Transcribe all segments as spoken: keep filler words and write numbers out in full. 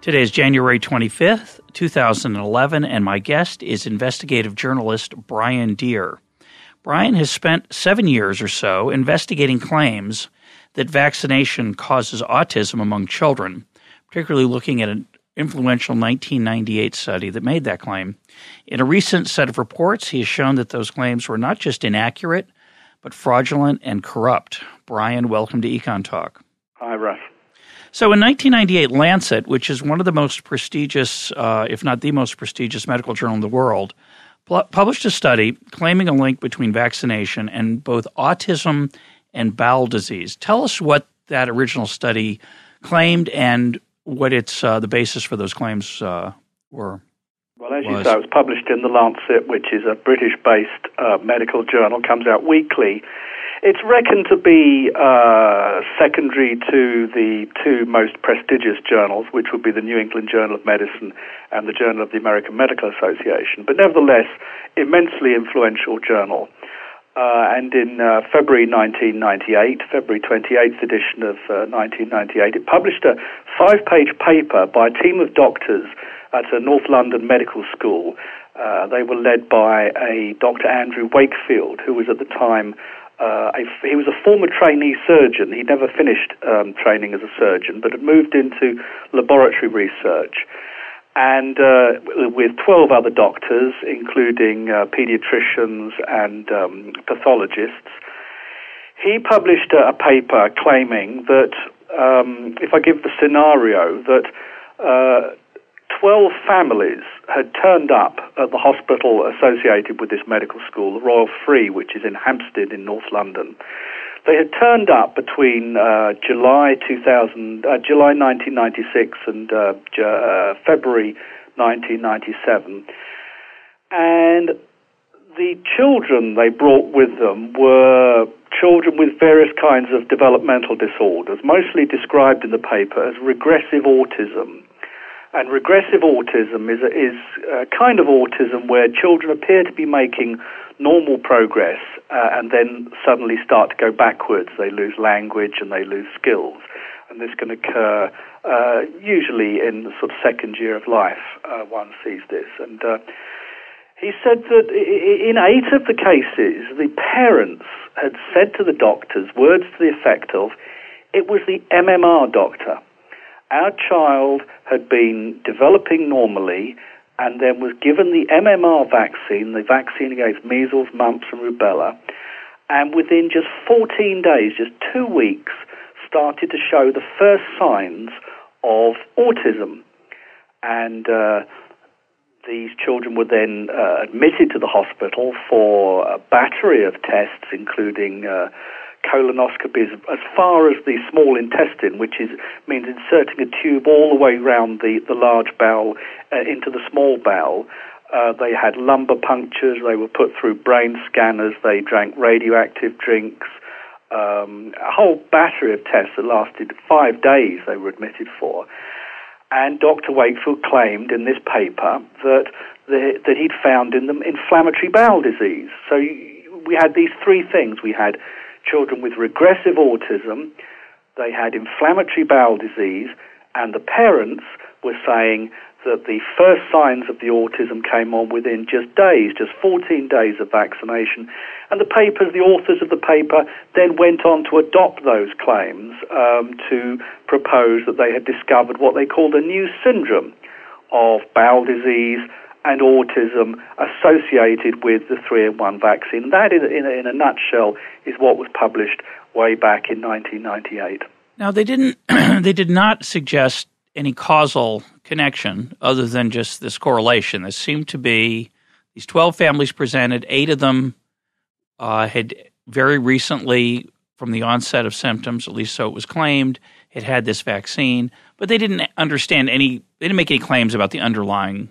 Today is January twenty-fifth, two thousand eleven, and my guest is investigative journalist Brian Deer. Brian has spent seven years or so investigating claims that vaccination causes autism among children, particularly looking at an influential nineteen ninety-eight study that made that claim. In a recent set of reports, he has shown that those claims were not just inaccurate, but fraudulent and corrupt. Brian, welcome to Econ Talk. Hi, Russ. So in nineteen ninety-eight, Lancet, which is one of the most prestigious, uh, if not the most prestigious medical journal in the world, pl- published a study claiming a link between vaccination and both autism and bowel disease. Tell us what that original study claimed and what its uh, the basis for those claims uh, were. Well, as was. you say, it was published in the Lancet, which is a British-based uh, medical journal, comes out weekly. It's reckoned to be uh, secondary to the two most prestigious journals, which would be the New England Journal of Medicine and the Journal of the American Medical Association, but nevertheless, immensely influential journal. Uh, and in uh, February nineteen ninety-eight, February twenty-eighth edition of uh, nineteen ninety-eight, it published a five-page paper by a team of doctors at a North London Medical School. Uh, they were led by a Doctor Andrew Wakefield, who was at the time Uh, a, he was a former trainee surgeon. He never finished um, training as a surgeon, but had moved into laboratory research. And uh, with twelve other doctors, including uh, pediatricians and um, pathologists, he published a, a paper claiming that, um, if I give the scenario, that uh, twelve families had turned up at the hospital associated with this medical school, the Royal Free, which is in Hampstead in North London. They had turned up between uh, July two thousand, uh, July nineteen ninety-six and uh, uh, February nineteen ninety-seven. And the children they brought with them were children with various kinds of developmental disorders, mostly described in the paper as regressive autism. And regressive autism is a, is a kind of autism where children appear to be making normal progress uh, and then suddenly start to go backwards. They lose language and they lose skills. And this can occur uh, usually in the sort of second year of life, uh, one sees this. And uh, he said that in eight of the cases, the parents had said to the doctors, words to the effect of, "It was the M M R doctor. Our child had been developing normally and then was given the M M R vaccine, the vaccine against measles, mumps, and rubella, and within just fourteen days, just two weeks, started to show the first signs of autism." And uh, these children were then uh, admitted to the hospital for a battery of tests, including Uh, colonoscopies as far as the small intestine, which is means inserting a tube all the way around the, the large bowel uh, into the small bowel. Uh, they had lumbar punctures, they were put through brain scanners, they drank radioactive drinks, um, a whole battery of tests that lasted five days they were admitted for. And Doctor Wakefield claimed in this paper that, the, that he'd found in them inflammatory bowel disease. So you, we had these three things. We had children with regressive autism, they had inflammatory bowel disease, and the parents were saying that the first signs of the autism came on within just days, just fourteen days of vaccination. And the papers, the authors of the paper, then went on to adopt those claims um, to propose that they had discovered what they called a new syndrome of bowel disease and autism associated with the three in one vaccine. That, in, in, in a nutshell, is what was published way back in nineteen ninety-eight. Now, they didn't, they did not suggest any causal connection other than just this correlation. There seemed to be these twelve families presented. Eight of them uh, had very recently from the onset of symptoms, at least so it was claimed, it had this vaccine, but they didn't understand any – they didn't make any claims about the underlying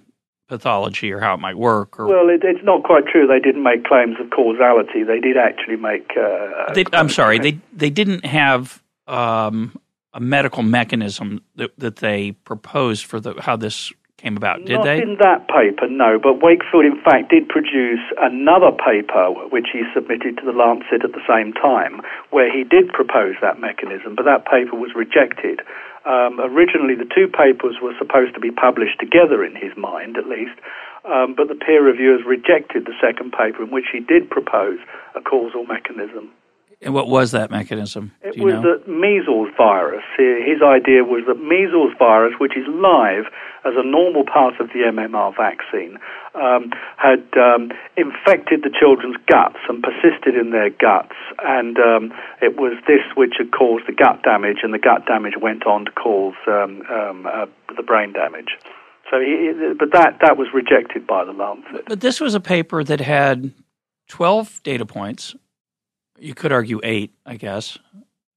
pathology or how it might work. Or, well, it, it's not quite true. They didn't make claims of causality. They did actually make uh, – they, I'm sorry. They they didn't have um, a medical mechanism that, that they proposed for the how this – came about, did Not they? Not in that paper, no, but Wakefield, in fact, did produce another paper which he submitted to the Lancet at the same time, where he did propose that mechanism, but that paper was rejected. Um, originally, the two papers were supposed to be published together, in his mind at least, um, but the peer reviewers rejected the second paper in which he did propose a causal mechanism. And what was that mechanism? It was the measles virus. His idea was that measles virus, which is live as a normal part of the M M R vaccine, um, had um, infected the children's guts and persisted in their guts. And um, it was this which had caused the gut damage, and the gut damage went on to cause um, um, uh, the brain damage. So, he, But that, that was rejected by the Lancet. But this was a paper that had twelve data points. You could argue eight, I guess.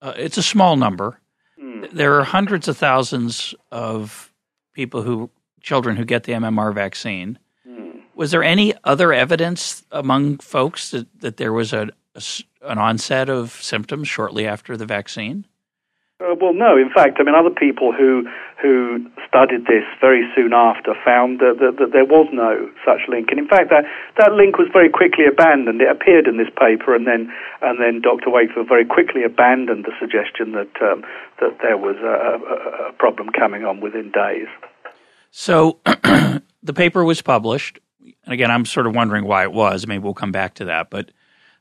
Uh, it's a small number. Mm. There are hundreds of thousands of people who – children who get the M M R vaccine. Mm. Was there any other evidence among folks that, that there was a, a, an onset of symptoms shortly after the vaccine? Uh, well, no. In fact, I mean, other people who who studied this very soon after found that, that, that there was no such link, and in fact, that, that link was very quickly abandoned. It appeared in this paper, and then and then Doctor Wakefield very quickly abandoned the suggestion that um, that there was a, a, a problem coming on within days. So the paper was published, and again, I'm sort of wondering why it was. Maybe we'll come back to that, but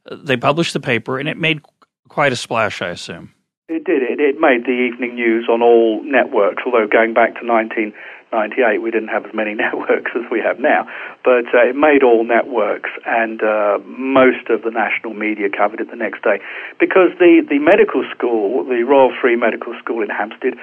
they published the paper, and it made quite a splash, I assume. It did. It, it made the evening news on all networks, although going back to nineteen ninety-eight, we didn't have as many networks as we have now. But uh, it made all networks, and uh, most of the national media covered it the next day. Because the, the medical school, the Royal Free Medical School in Hampstead,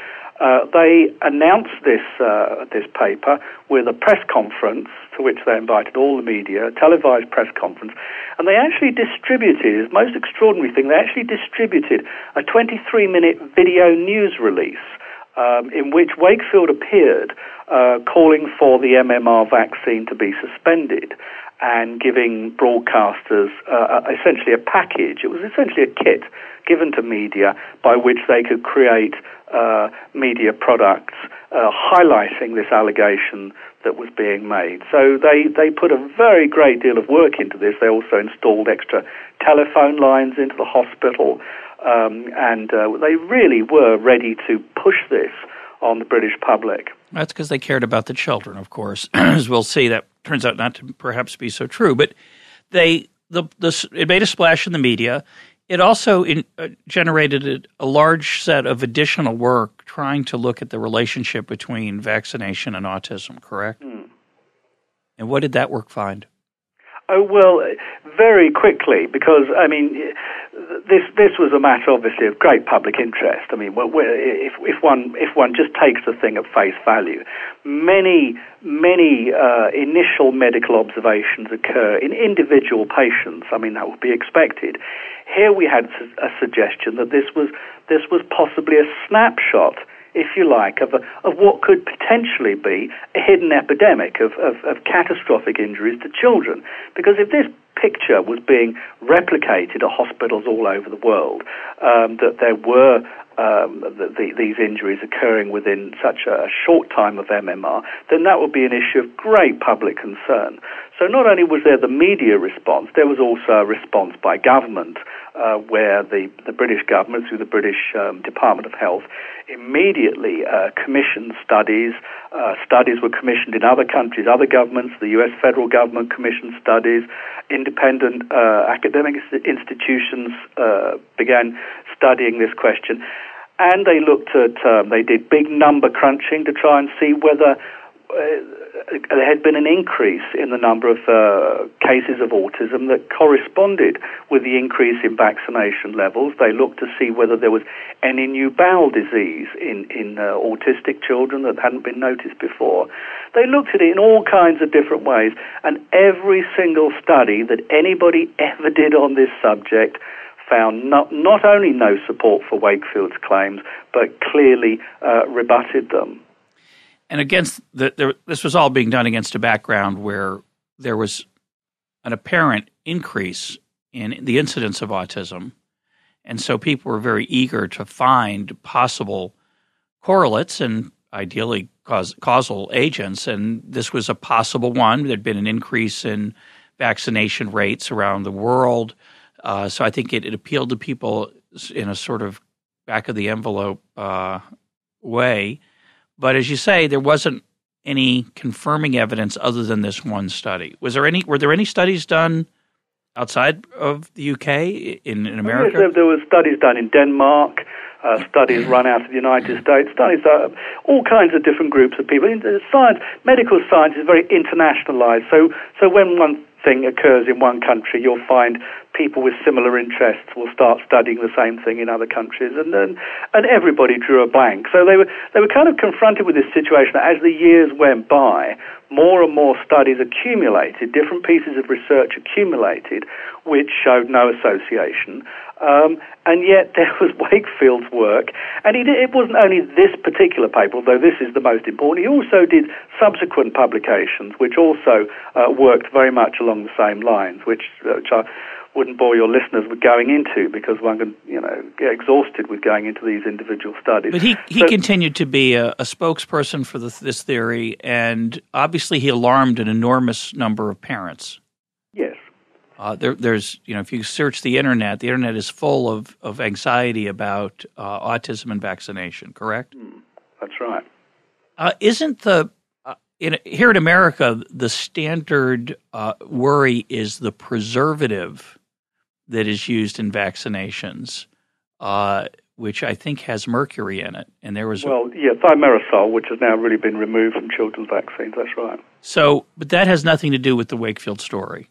uh, they announced this, uh, this paper with a press conference, to which they invited all the media, a televised press conference, and they actually distributed, the most extraordinary thing, they actually distributed a twenty-three minute video news release um, in which Wakefield appeared uh, calling for the M M R vaccine to be suspended and giving broadcasters uh, essentially a package. It was essentially a kit given to media by which they could create uh, media products uh, highlighting this allegation that was being made. So they, they put a very great deal of work into this. They also installed extra telephone lines into the hospital, um, and uh, they really were ready to push this on the British public. That's because they cared about the children, of course. As we'll see, that turns out not to perhaps be so true. But they the, the it made a splash in the media. It also in, uh, generated a, a large set of additional work trying to look at the relationship between vaccination and autism, correct? Mm. And what did that work find? Oh, well, very quickly, because, I mean, this this was a matter, obviously, of great public interest. I mean, if if one if one just takes the thing at face value, many, many uh, initial medical observations occur in individual patients. I mean, that would be expected. Here we had a suggestion that this was this was possibly a snapshot, if you like, of, a, of what could potentially be a hidden epidemic of, of, of catastrophic injuries to children. Because if this picture was being replicated at hospitals all over the world, um, that there were um, the, the, these injuries occurring within such a short time of M M R, then that would be an issue of great public concern. So not only was there the media response, there was also a response by government, uh, where the, the British government, through the British um, Department of Health, immediately uh, commissioned studies. Uh, studies were commissioned in other countries, other governments. The U S federal government commissioned studies. Independent uh, academic institutions uh, began studying this question. And they looked at, um, they did big number crunching to try and see whether uh, there had been an increase in the number of uh, cases of autism that corresponded with the increase in vaccination levels. They looked to see whether there was any new bowel disease in, in uh, autistic children that hadn't been noticed before. They looked at it in all kinds of different ways, and every single study that anybody ever did on this subject found not, not only no support for Wakefield's claims, but clearly uh, rebutted them. And against the, the, this was all being done against a background where there was an apparent increase in the incidence of autism, and so people were very eager to find possible correlates and ideally cause, causal agents, and this was a possible one. There'd been an increase in vaccination rates around the world, uh, so I think it, it appealed to people in a sort of back-of-the-envelope uh, way. But as you say, there wasn't any confirming evidence other than this one study. Was there any? Were there any studies done outside of the U K in, in America? Yes, there were studies done in Denmark, uh, studies run out of the United States, studies uh, all kinds of different groups of people. Science, medical science is very internationalized. So, so when one thing occurs in one country, you'll find people with similar interests will start studying the same thing in other countries, and then and everybody drew a blank. So they were they were kind of confronted with this situation. As the years went by, more and more studies accumulated, different pieces of research accumulated, which showed no association. Um, and yet there was Wakefield's work, and he did, it wasn't only this particular paper, although this is the most important. He also did subsequent publications, which also uh, worked very much along the same lines, which, which I wouldn't bore your listeners with going into, because one can, you know, get exhausted with going into these individual studies. But he, he so, continued to be a, a spokesperson for this, this theory, and obviously he alarmed an enormous number of parents. Yes. Uh, there, there's, you know, if you search the internet, the internet is full of, of anxiety about uh, autism and vaccination, correct? Mm, that's right. Uh, isn't the, uh, in, here in America, the standard uh, worry is the preservative that is used in vaccinations, uh, which I think has mercury in it. And there was well, a, yeah, thimerosal, which has now really been removed from children's vaccines, that's right. So, but that has nothing to do with the Wakefield story.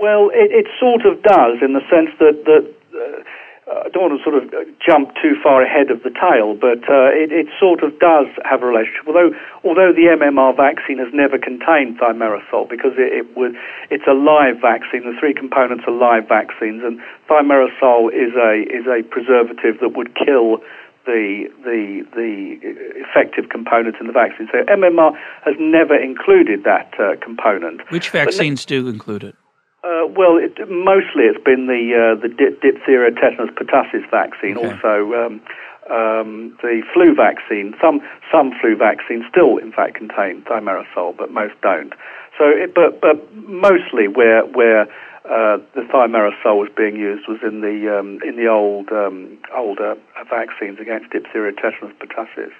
Well, it, it sort of does, in the sense that, that uh, I don't want to sort of jump too far ahead of the tale, but uh, it, it sort of does have a relationship. Although, although the M M R vaccine has never contained thimerosal, because it, it was, it's a live vaccine. The three components are live vaccines, and thimerosal is a is a preservative that would kill the the the effective components in the vaccine. So M M R has never included that uh, component. Which vaccines ne- do include it? Uh, well, it, mostly it's been the uh, the dip- diphtheria, tetanus, pertussis vaccine. Okay. Also, um, um, the flu vaccine. Some some flu vaccines still, in fact, contain thimerosal, but most don't. So, it, but but mostly where where uh, the thimerosal was being used was in the um, in the old um, older vaccines against diphtheria, tetanus, pertussis.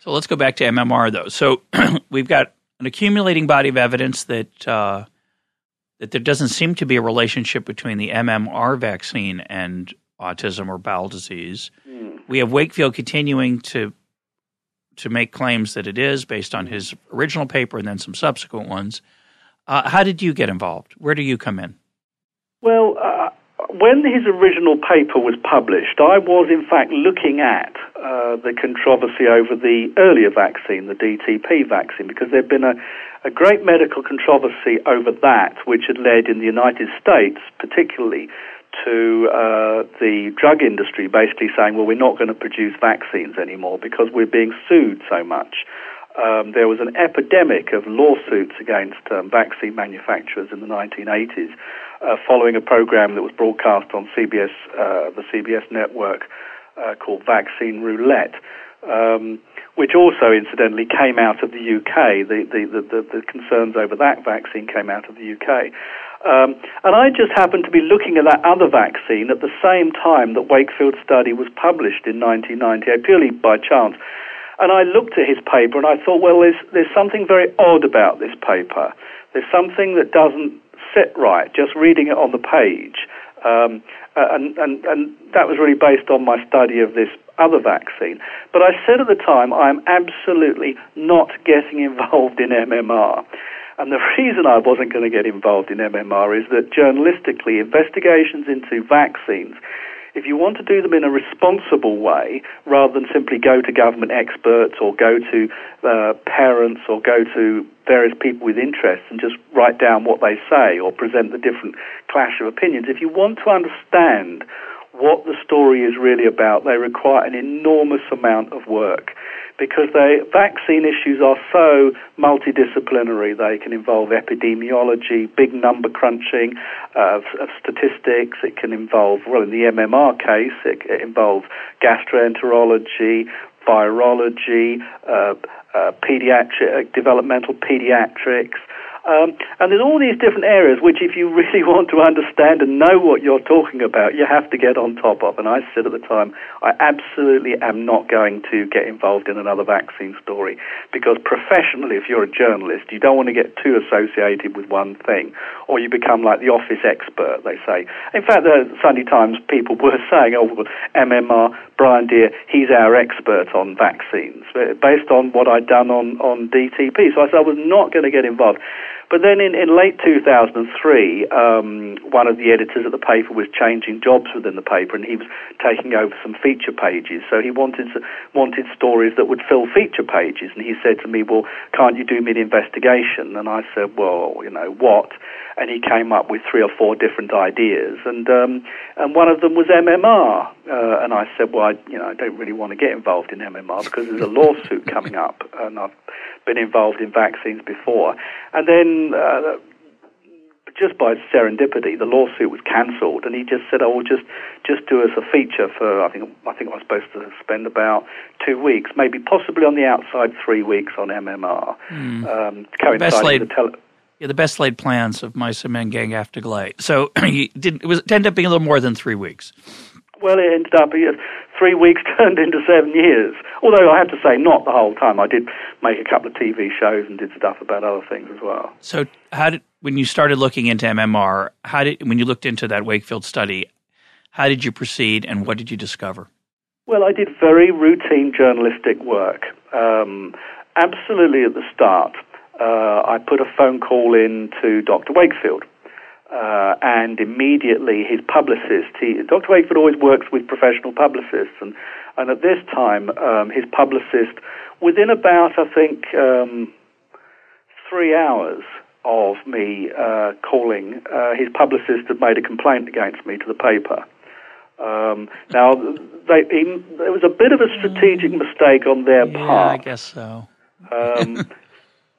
So let's go back to M M R though. So we've got an accumulating body of evidence that. Uh that there doesn't seem to be a relationship between the M M R vaccine and autism or bowel disease. Mm. We have Wakefield continuing to to make claims that it is based on his original paper and then some subsequent ones. Uh, how did you get involved? Where do you come in? Well, uh, when his original paper was published, I was in fact looking at uh, the controversy over the earlier vaccine, the D T P vaccine, because there had been a A great medical controversy over that, which had led in the United States particularly to uh, the drug industry basically saying, well, we're not going to produce vaccines anymore because we're being sued so much. Um, there was an epidemic of lawsuits against um, vaccine manufacturers in the nineteen eighties uh, following a program that was broadcast on C B S, uh, the C B S network uh, called Vaccine Roulette. Um, which also, incidentally, came out of the U K. The, the, the, the concerns over that vaccine came out of the U K. Um, and I just happened to be looking at that other vaccine at the same time that Wakefield's study was published in nineteen ninety-eight, purely by chance. And I looked at his paper and I thought, well, there's, there's something very odd about this paper. There's something that doesn't sit right, just reading it on the page. Um, and, and, and that was really based on my study of this other vaccine. But I said at the time, I'm absolutely not getting involved in M M R. And the reason I wasn't going to get involved in M M R is that journalistically, investigations into vaccines, if you want to do them in a responsible way, rather than simply go to government experts or go to uh, parents or go to various people with interests and just write down what they say or present the different clash of opinions, if you want to understand what the story is really about. They require an enormous amount of work because they, vaccine issues are so multidisciplinary. They can involve epidemiology, big number crunching uh, of, of statistics. It can involve, well, in the M M R case, it, it involves gastroenterology, virology, uh, uh, pediatric, developmental pediatrics. Um, and there's all these different areas which, if you really want to understand and know what you're talking about, you have to get on top of. And I said at the time, I absolutely am not going to get involved in another vaccine story because professionally, if you're a journalist, you don't want to get too associated with one thing or you become like the office expert, they say. In fact, the Sunday Times people were saying, oh, well, M M R, Brian Deer, he's our expert on vaccines based on what I'd done on, on D T P. So I said I was not going to get involved. But then in, in late two thousand three, um, one of the editors at the paper was changing jobs within the paper, and he was taking over some feature pages. So he wanted wanted stories that would fill feature pages. And he said to me, well, can't you do me an investigation? And I said, well, you know, what? And he came up with three or four different ideas. And um, and one of them was M M R. Uh, and I said, well, I, you know, I don't really want to get involved in M M R because there's a lawsuit coming up, and I've been involved in vaccines before. And then Uh, just by serendipity, the lawsuit was cancelled, and he just said, "Oh, well, just just do us a feature for I think I think I was supposed to spend about two weeks, maybe possibly on the outside three weeks on M M R." Mm. Um, coinciding best laid, with the tele- yeah, the best laid plans of mice and men gang after Glide. So you did, it was it ended up being a little more than three weeks. Well, it ended up yes, three weeks turned into seven years. Although I have to say, not the whole time. I did make a couple of T V shows and did stuff about other things as well. So, how did when you started looking into M M R? How did when you looked into that Wakefield study? How did you proceed, and what did you discover? Well, I did very routine journalistic work. Um, absolutely, at the start, uh, I put a phone call in to Doctor Wakefield. Uh, and immediately his publicist, he, Doctor Wakefield always works with professional publicists, and, and at this time um, his publicist, within about, I think, um, three hours of me uh, calling, uh, his publicist had made a complaint against me to the paper. Um, now, they, he, there was a bit of a strategic mistake on their yeah, part. Yeah, I guess so. Um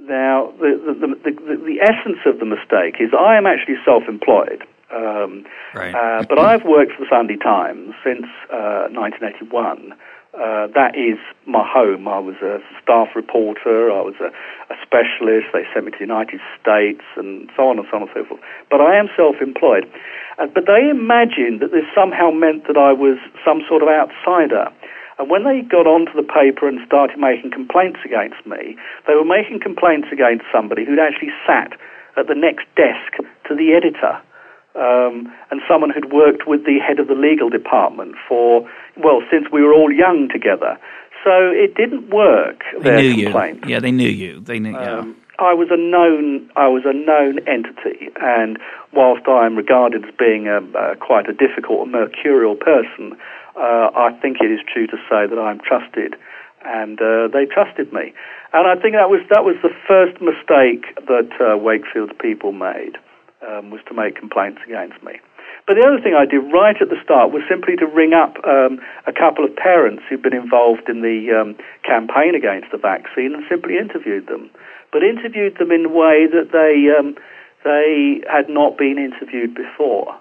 Now, the, the, the, the, the essence of the mistake is I am actually self-employed, um, right. uh, but I've worked for the Sunday Times since uh, nineteen eighty-one. Uh, that is my home. I was a staff reporter, I was a, a specialist, they sent me to the United States, and so on and so on and so forth. But I am self-employed. Uh, but they imagined that this somehow meant that I was some sort of outsider. And when they got onto the paper and started making complaints against me, they were making complaints against somebody who'd actually sat at the next desk to the editor, um, and someone who'd worked with the head of the legal department for, well, since we were all young together. So it didn't work, their complaint. Yeah, they knew you. They knew you. Um, I was a known, I was a known entity, and whilst I am regarded as being a, uh, quite a difficult and mercurial person, uh, I think it is true to say that I am trusted, and uh, they trusted me, and I think that was that was the first mistake that uh, Wakefield's people made, um, was to make complaints against me. But the other thing I did right at the start was simply to ring up um, a couple of parents who'd been involved in the um, campaign against the vaccine and simply interviewed them, but interviewed them in a way that they um, they had not been interviewed before,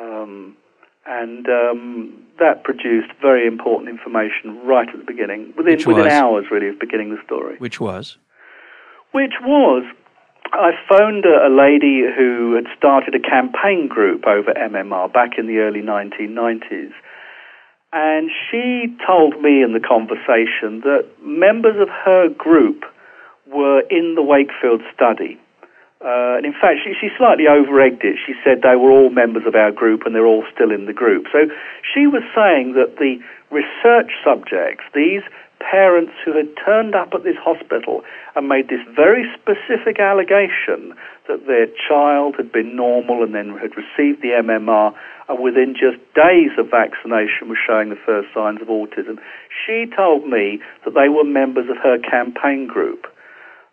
um, and um, that produced very important information right at the beginning, within which within was, hours really of beginning the story. Which was, which was. I phoned a lady who had started a campaign group over M M R back in the early nineteen nineties, and she told me in the conversation that members of her group were in the Wakefield study. Uh, and in fact, she, she slightly over-egged it. She said they were all members of our group and they're all still in the group. So she was saying that the research subjects, these parents who had turned up at this hospital and made this very specific allegation that their child had been normal and then had received the M M R and within just days of vaccination was showing the first signs of autism. She told me that they were members of her campaign group.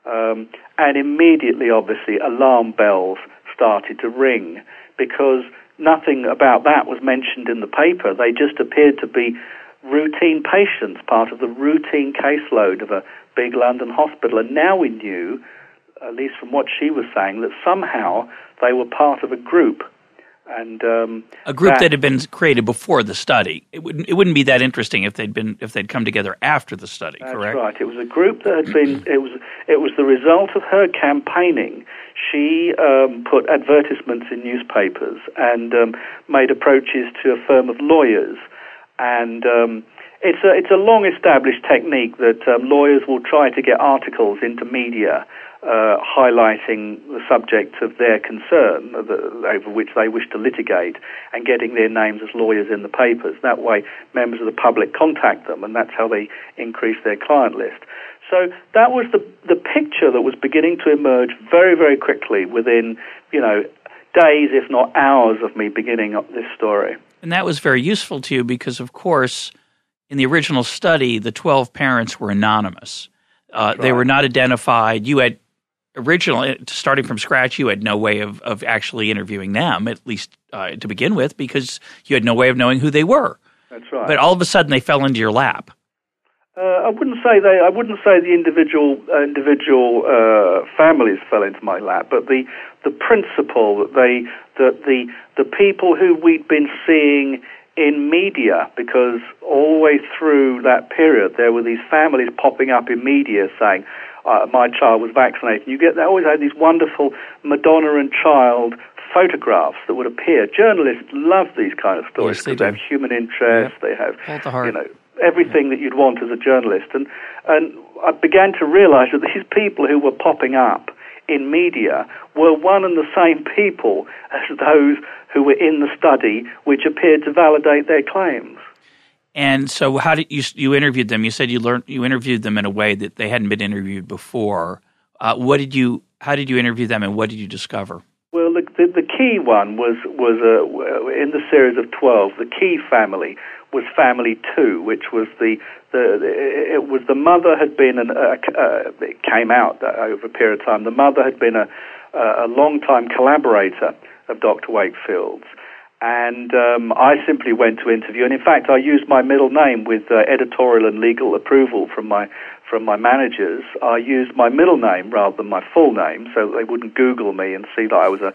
Um, and immediately, obviously, alarm bells started to ring because nothing about that was mentioned in the paper. They just appeared to be routine patients, part of the routine caseload of a big London hospital. And now we knew, at least from what she was saying, that somehow they were part of a group. And um, a group that, that had been created before the study. It wouldn't, it wouldn't be that interesting if they'd been if they'd come together after the study. That's correct? Right. It was a group that had been. It was it was the result of her campaigning. She um, put advertisements in newspapers and um, made approaches to a firm of lawyers. And um, it's a it's a long established technique that um, lawyers will try to get articles into media. Uh, highlighting the subjects of their concern the, over which they wish to litigate and getting their names as lawyers in the papers. That way, members of the public contact them, and that's how they increase their client list. So that was the the picture that was beginning to emerge very, very quickly within, you know, days, if not hours, of me beginning up this story. And that was very useful to you because, of course, in the original study, the twelve parents were anonymous. Uh, right. They were not identified. You had Originally, starting from scratch, you had no way of, of actually interviewing them, at least uh, to begin with, because you had no way of knowing who they were. That's right. But all of a sudden, they fell into your lap. Uh, I wouldn't say they. I wouldn't say the individual uh, individual uh, families fell into my lap, but the the principle that they that the the people who we'd been seeing in media, because all the way through that period, there were these families popping up in media saying, Uh, my child was vaccinated. You get they always had these wonderful Madonna and child photographs that would appear. Journalists love these kind of stories because yes, they, they have human interest. Yep. They have the you know everything yep. that you'd want as a journalist. And and I began to realise that these people who were popping up in media were one and the same people as those who were in the study, which appeared to validate their claims. And so, how did you you interviewed them? You said you learned you interviewed them in a way that they hadn't been interviewed before. Uh, what did you? How did you interview them, and what did you discover? Well, the, the, the key one was was uh, in the series of twelve. The key family was family two, which was the the it was the mother had been an uh, uh, it came out over a period of time. The mother had been a a long time collaborator of Doctor Wakefield's. And um, I simply went to interview, and in fact, I used my middle name with uh, editorial and legal approval from my from my managers. I used my middle name rather than my full name, so they wouldn't Google me and see that I was a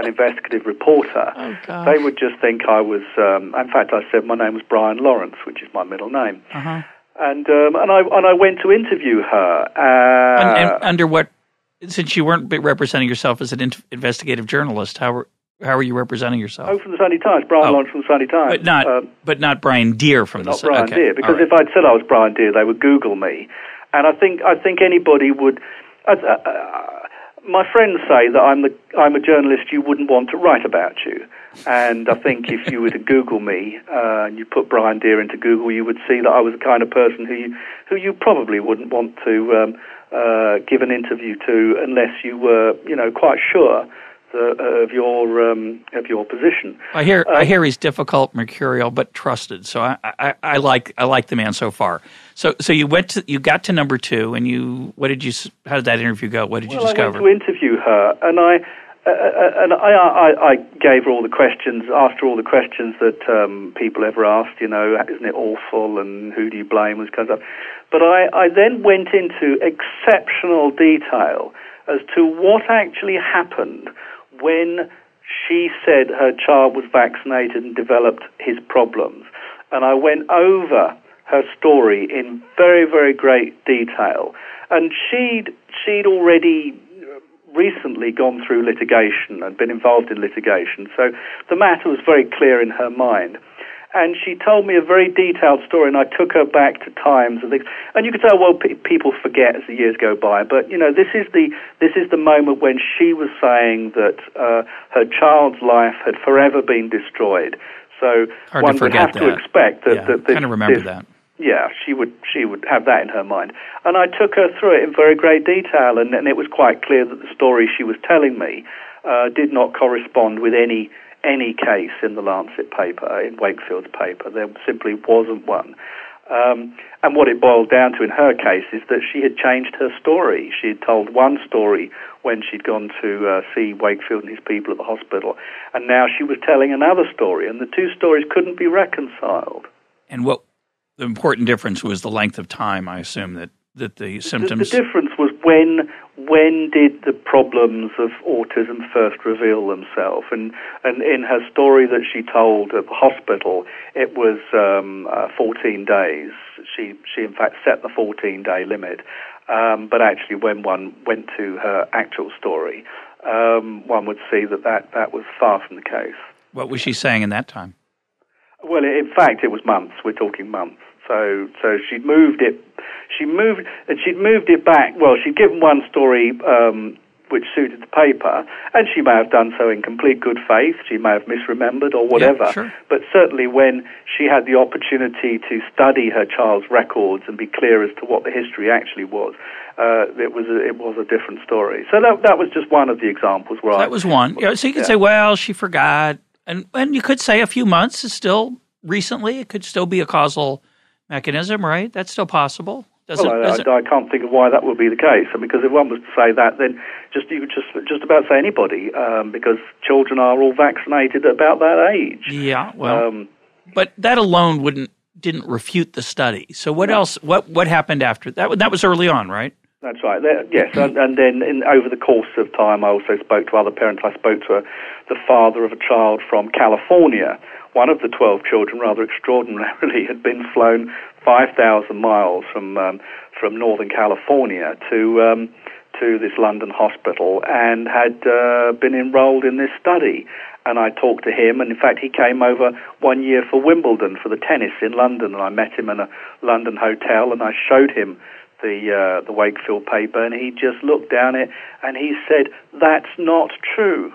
an investigative reporter. Oh, gosh. They would just think I was. Um, in fact, I said my name was Brian Lawrence, which is my middle name. Uh-huh. And um, and I and I went to interview her. Uh, and, and under what? Since you weren't representing yourself as an in- investigative journalist, how were How are you representing yourself? Oh, from the Sunday Times, Brian oh. Lawrence from the Sunday Times. But not, um, but not Brian Deer from the Sunday Times. Not Brian okay. Deer, because right. if I'd said I was Brian Deer, they would Google me. And I think I think anybody would... Uh, uh, my friends say that I'm, the, I'm a journalist you wouldn't want to write about you. And I think if you were to Google me, uh, and you put Brian Deer into Google, you would see that I was the kind of person who you, who you probably wouldn't want to um, uh, give an interview to unless you were you know, quite sure... The, uh, of your um, of your position. I hear uh, I hear he's difficult, mercurial, but trusted. So I, I, I like I like the man so far. So so you went to, you got to number two, and you what did you how did that interview go? What did well, you discover? I went to interview her, and I uh, and I, I I gave her all the questions, asked her all the questions that um, people ever asked. You know, isn't it awful? And who do you blame? This kind of stuff. But I, I then went into exceptional detail as to what actually happened when she said her child was vaccinated and developed his problems. And I went over her story in very, very great detail. And she'd, she'd already recently gone through litigation and been involved in litigation. So the matter was very clear in her mind. And she told me a very detailed story, and I took her back to times and things. And you could say, well, p- people forget as the years go by, but you know, this is the this is the moment when she was saying that uh, her child's life had forever been destroyed. So Hard one to would have that. to expect that. Yeah, that this, kind of remember this, that. Yeah, she would she would have that in her mind. And I took her through it in very great detail, and, and it was quite clear that the story she was telling me uh, did not correspond with any. any case in the Lancet paper, in Wakefield's paper. There simply wasn't one. Um, and what it boiled down to in her case is that she had changed her story. She had told one story when she'd gone to uh, see Wakefield and his people at the hospital. And now she was telling another story, and the two stories couldn't be reconciled. And what the important difference was the length of time, I assume, that, that the symptoms... The, the difference was when when did the problems of autism first reveal themselves. And, and in her story that she told at the hospital, it was um, uh, fourteen days. She, she, in fact, set the fourteen-day limit. Um, but actually, when one went to her actual story, um, one would see that, that that was far from the case. What was she saying in that time? Well, in fact, it was months. We're talking months. So, so she moved it. She moved, and she'd moved it back. Well, she'd given one story um, which suited the paper, and she may have done so in complete good faith. She may have misremembered or whatever. Yeah, sure. But certainly, when she had the opportunity to study her child's records and be clear as to what the history actually was, uh, it was a, it was a different story. So that that was just one of the examples. Right, so that was one. Yeah, so you could yeah. say, well, she forgot, and and you could say a few months is still recently. It could still be a causal mechanism, right? That's still possible. Does well, it, does I, it... I can't think of why that would be the case. I mean, because if one was to say that, then just you could just just about say anybody, um, because children are all vaccinated at about that age. Yeah, well, um, but that alone wouldn't didn't refute the study. So what no. else? What what happened after that? That was early on, right? That's right. There, yes, and, and then in, over the course of time, I also spoke to other parents. I spoke to a, the father of a child from California. One of the twelve children, rather extraordinarily, had been flown five thousand miles from um, from Northern California to um, to this London hospital and had uh, been enrolled in this study. And I talked to him, and in fact, he came over one year for Wimbledon for the tennis in London, and I met him in a London hotel, and I showed him the uh, the Wakefield paper, and he just looked down it, and he said, "That's not true."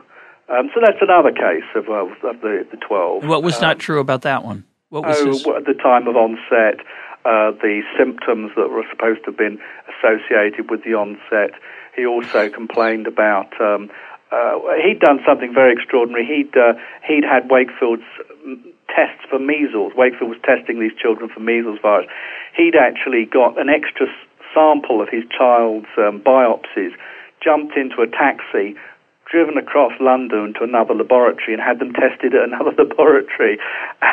Um, so that's another case of, uh, of the, the twelve. What was um, not true about that one? What was oh, well, at the time of onset, uh, the symptoms that were supposed to have been associated with the onset. He also complained about. Um, uh, he'd done something very extraordinary. He'd uh, he'd had Wakefield's tests for measles. Wakefield was testing these children for measles virus. He'd actually got an extra sample of his child's um, biopsies, jumped into a taxi, driven across London to another laboratory and had them tested at another laboratory,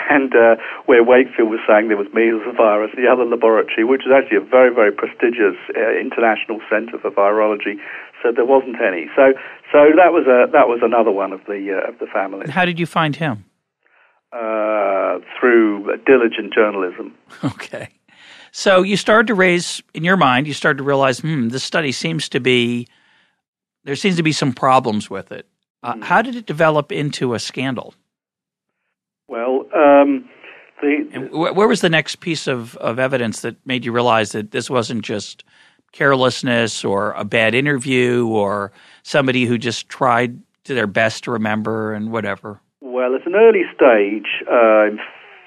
and uh, where Wakefield was saying there was measles virus, the other laboratory, which is actually a very, very prestigious uh, international centre for virology, said there wasn't any. So, so that was a that was another one of the uh, of the families. And how did you find him? Uh, through diligent journalism. Okay, so you started to raise in your mind. You started to realize, hmm, this study seems to be. There seems to be some problems with it. Uh, mm. How did it develop into a scandal? Well, um, the, the wh- where was the next piece of, of evidence that made you realize that this wasn't just carelessness or a bad interview or somebody who just tried to their best to remember and whatever? Well, at an early stage, uh, in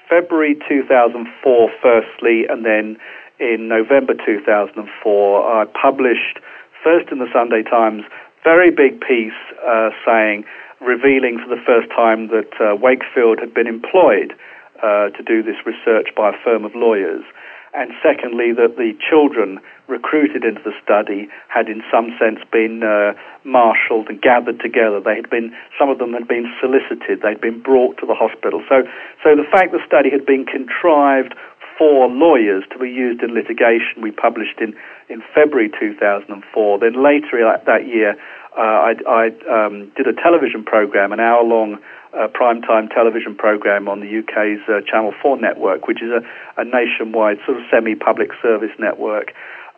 February two thousand four, firstly, and then in November two thousand four, I published first in the Sunday Times, very big piece uh, saying, revealing for the first time that uh, Wakefield had been employed uh, to do this research by a firm of lawyers. And secondly, that the children recruited into the study had in some sense been uh, marshalled and gathered together. They had been, some of them had been solicited. They'd been brought to the hospital. So, so the fact the study had been contrived for lawyers to be used in litigation, we published in, in February two thousand four. Then later that year, uh, I, I um, did a television program, an hour-long uh, primetime television program on the U K's uh, Channel four network, which is a, a nationwide sort of semi-public service network,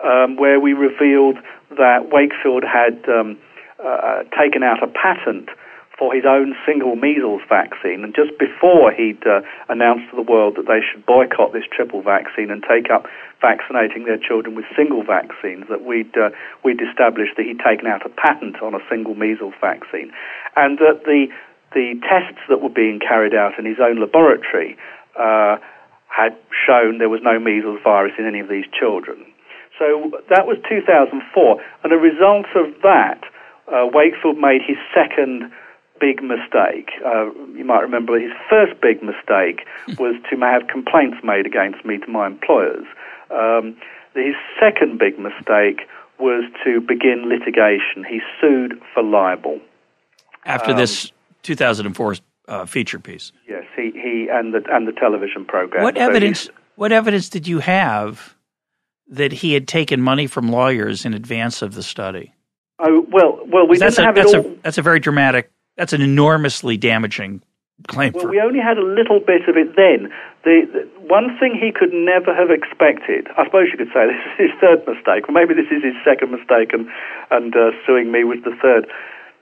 um, where we revealed that Wakefield had um, uh, taken out a patent for his own single measles vaccine, and just before he'd uh, announced to the world that they should boycott this triple vaccine and take up vaccinating their children with single vaccines, that we'd uh, we'd established that he'd taken out a patent on a single measles vaccine, and that the the tests that were being carried out in his own laboratory uh, had shown there was no measles virus in any of these children. So that was two thousand four, and a result of that, uh, Wakefield made his second big mistake. Uh, you might remember his first big mistake was to have complaints made against me to my employers. Um, his second big mistake was to begin litigation. He sued for libel. After um, this two thousand four uh, feature piece. Yes, he, he and the and the television program. What so evidence what evidence did you have that he had taken money from lawyers in advance of the study? Oh, well, well, we didn't a, have that's it all. A, that's a very dramatic – that's an enormously damaging claim. Well, for we only had a little bit of it then. The, the one thing he could never have expected – I suppose you could say this is his third mistake, or maybe this is his second mistake and, and uh, suing me was the third.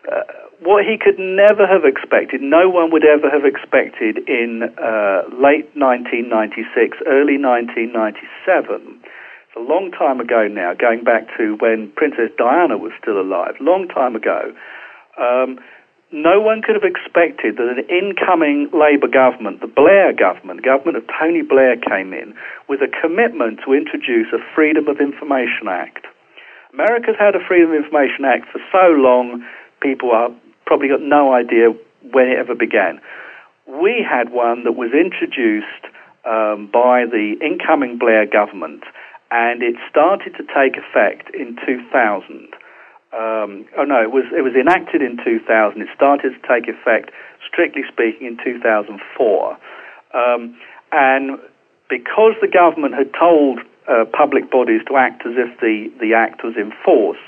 Uh, what he could never have expected, no one would ever have expected in uh, late nineteen ninety-six, early nineteen ninety-seven – a long time ago now, going back to when Princess Diana was still alive, long time ago, um, no one could have expected that an incoming Labour government, the Blair government, the government of Tony Blair came in with a commitment to introduce a Freedom of Information Act. America's had a Freedom of Information Act for so long, people are probably got no idea when it ever began. We had one that was introduced um, by the incoming Blair government, and it started to take effect in two thousand. Um, oh, no, it was it was enacted in two thousand. It started to take effect, strictly speaking, in two thousand four. Um, and because the government had told uh, public bodies to act as if the, the act was in force,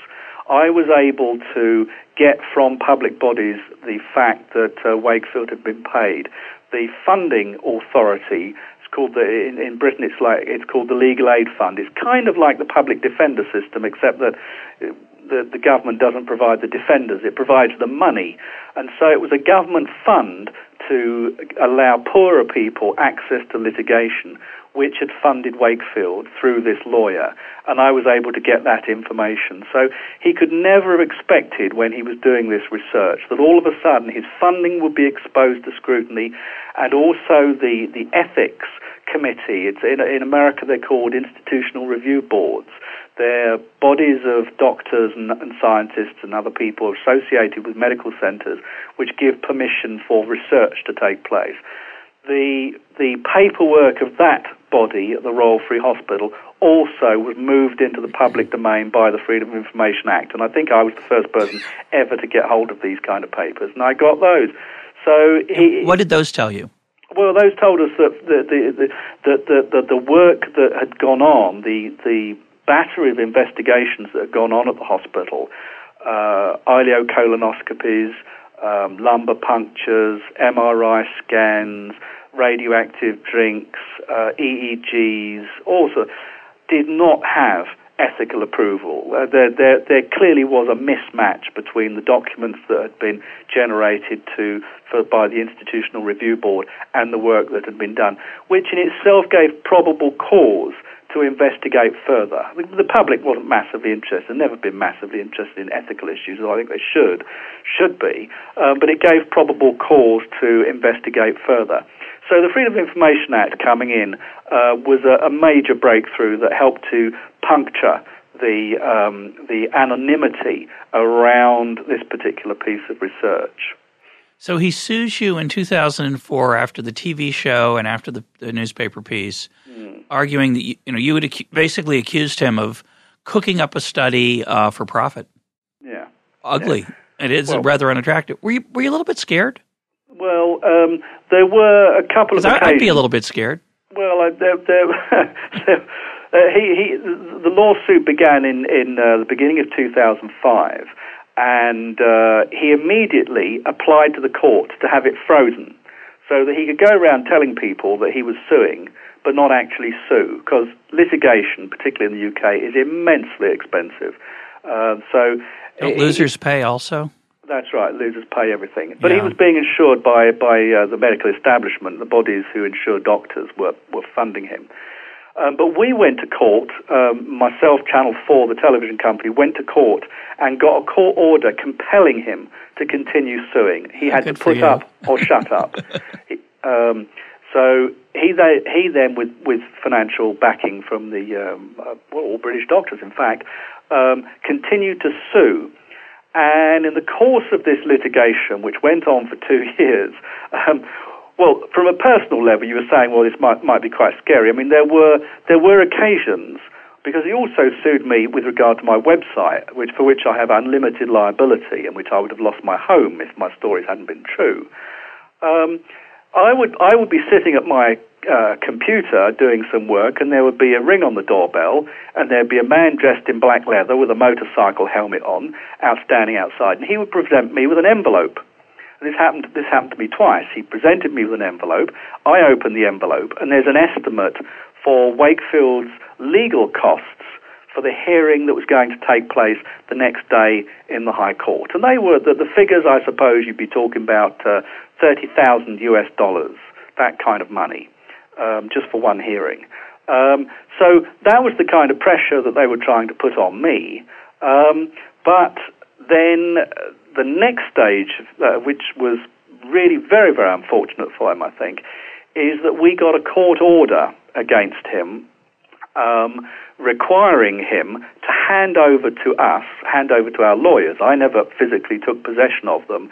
I was able to get from public bodies the fact that uh, Wakefield had been paid. The funding authority called the, in, in Britain, it's like it's called the Legal Aid Fund. It's kind of like the public defender system, except that the, the government doesn't provide the defenders; it provides the money. And so it was a government fund to allow poorer people access to litigation, which had funded Wakefield through this lawyer. And I was able to get that information. So he could never have expected, when he was doing this research, that all of a sudden his funding would be exposed to scrutiny, and also the, the ethics committee. It's in, in America, they're called institutional review boards. They're bodies of doctors and, and scientists and other people associated with medical centers which give permission for research to take place. The, the paperwork of that body at the Royal Free Hospital also was moved into the public domain by the Freedom of Information Act, and I think I was the first person ever to get hold of these kind of papers, and I got those. So, he, what did those tell you? Well, those told us that the the the the, the, the work that had gone on, the the battery of investigations that had gone on at the hospital, uh, ileocolonoscopies, um, lumbar punctures, M R I scans, radioactive drinks, uh, E E Gs, also did not have ethical approval. Uh, there, there, there clearly was a mismatch between the documents that had been generated to for, by the Institutional Review Board and the work that had been done, which in itself gave probable cause to investigate further. The public wasn't massively interested, never been massively interested in ethical issues, and I think they should, should be, uh, but it gave probable cause to investigate further. So the Freedom of Information Act coming in uh, was a, a major breakthrough that helped to puncture the um, the anonymity around this particular piece of research. So he sues you in two thousand four after the T V show and after the, the newspaper piece, mm. arguing that you, you know you had acu- basically accused him of cooking up a study uh, for profit. Yeah, ugly. Yeah. It is well, rather unattractive. Were you were you a little bit scared? Well, um, there were a couple of I, occasions. I'd be a little bit scared. Well, uh, there, there, uh, he, he, the lawsuit began in, in uh, the beginning of two thousand five, and uh, he immediately applied to the court to have it frozen so that he could go around telling people that he was suing but not actually sue, because litigation, particularly in the U K, is immensely expensive. Uh, so, Don't losers pay also? That's right, losers pay everything. But yeah. He was being insured by by uh, the medical establishment. The bodies who insure doctors were, were funding him. Um, but we went to court, um, myself, Channel four, the television company, went to court and got a court order compelling him to continue suing. He had Good to put up or shut up. um, so he they, he then, with, with financial backing from the um, uh, well, all British doctors, in fact, um, continued to sue. And in the course of this litigation, which went on for two years, um, well, from a personal level, you were saying, well, this might might be quite scary. I mean, there were there were occasions, because he also sued me with regard to my website, which for which I have unlimited liability and which I would have lost my home if my stories hadn't been true. Um, I would I would be sitting at my uh, computer doing some work, and there would be a ring on the doorbell, and there'd be a man dressed in black leather with a motorcycle helmet on, out standing outside, and he would present me with an envelope. And this happened. This happened to me twice. He presented me with an envelope. I opened the envelope, and there's an estimate for Wakefield's legal costs for the hearing that was going to take place the next day in the High Court. And they were the, the figures. I suppose you'd be talking about uh, thirty thousand U S dollars, that kind of money, um, just for one hearing. Um, so that was the kind of pressure that they were trying to put on me. Um, but then. Uh, The next stage, uh, which was really very, very unfortunate for him, I think, is that we got a court order against him um, requiring him to hand over to us, hand over to our lawyers, I never physically took possession of them,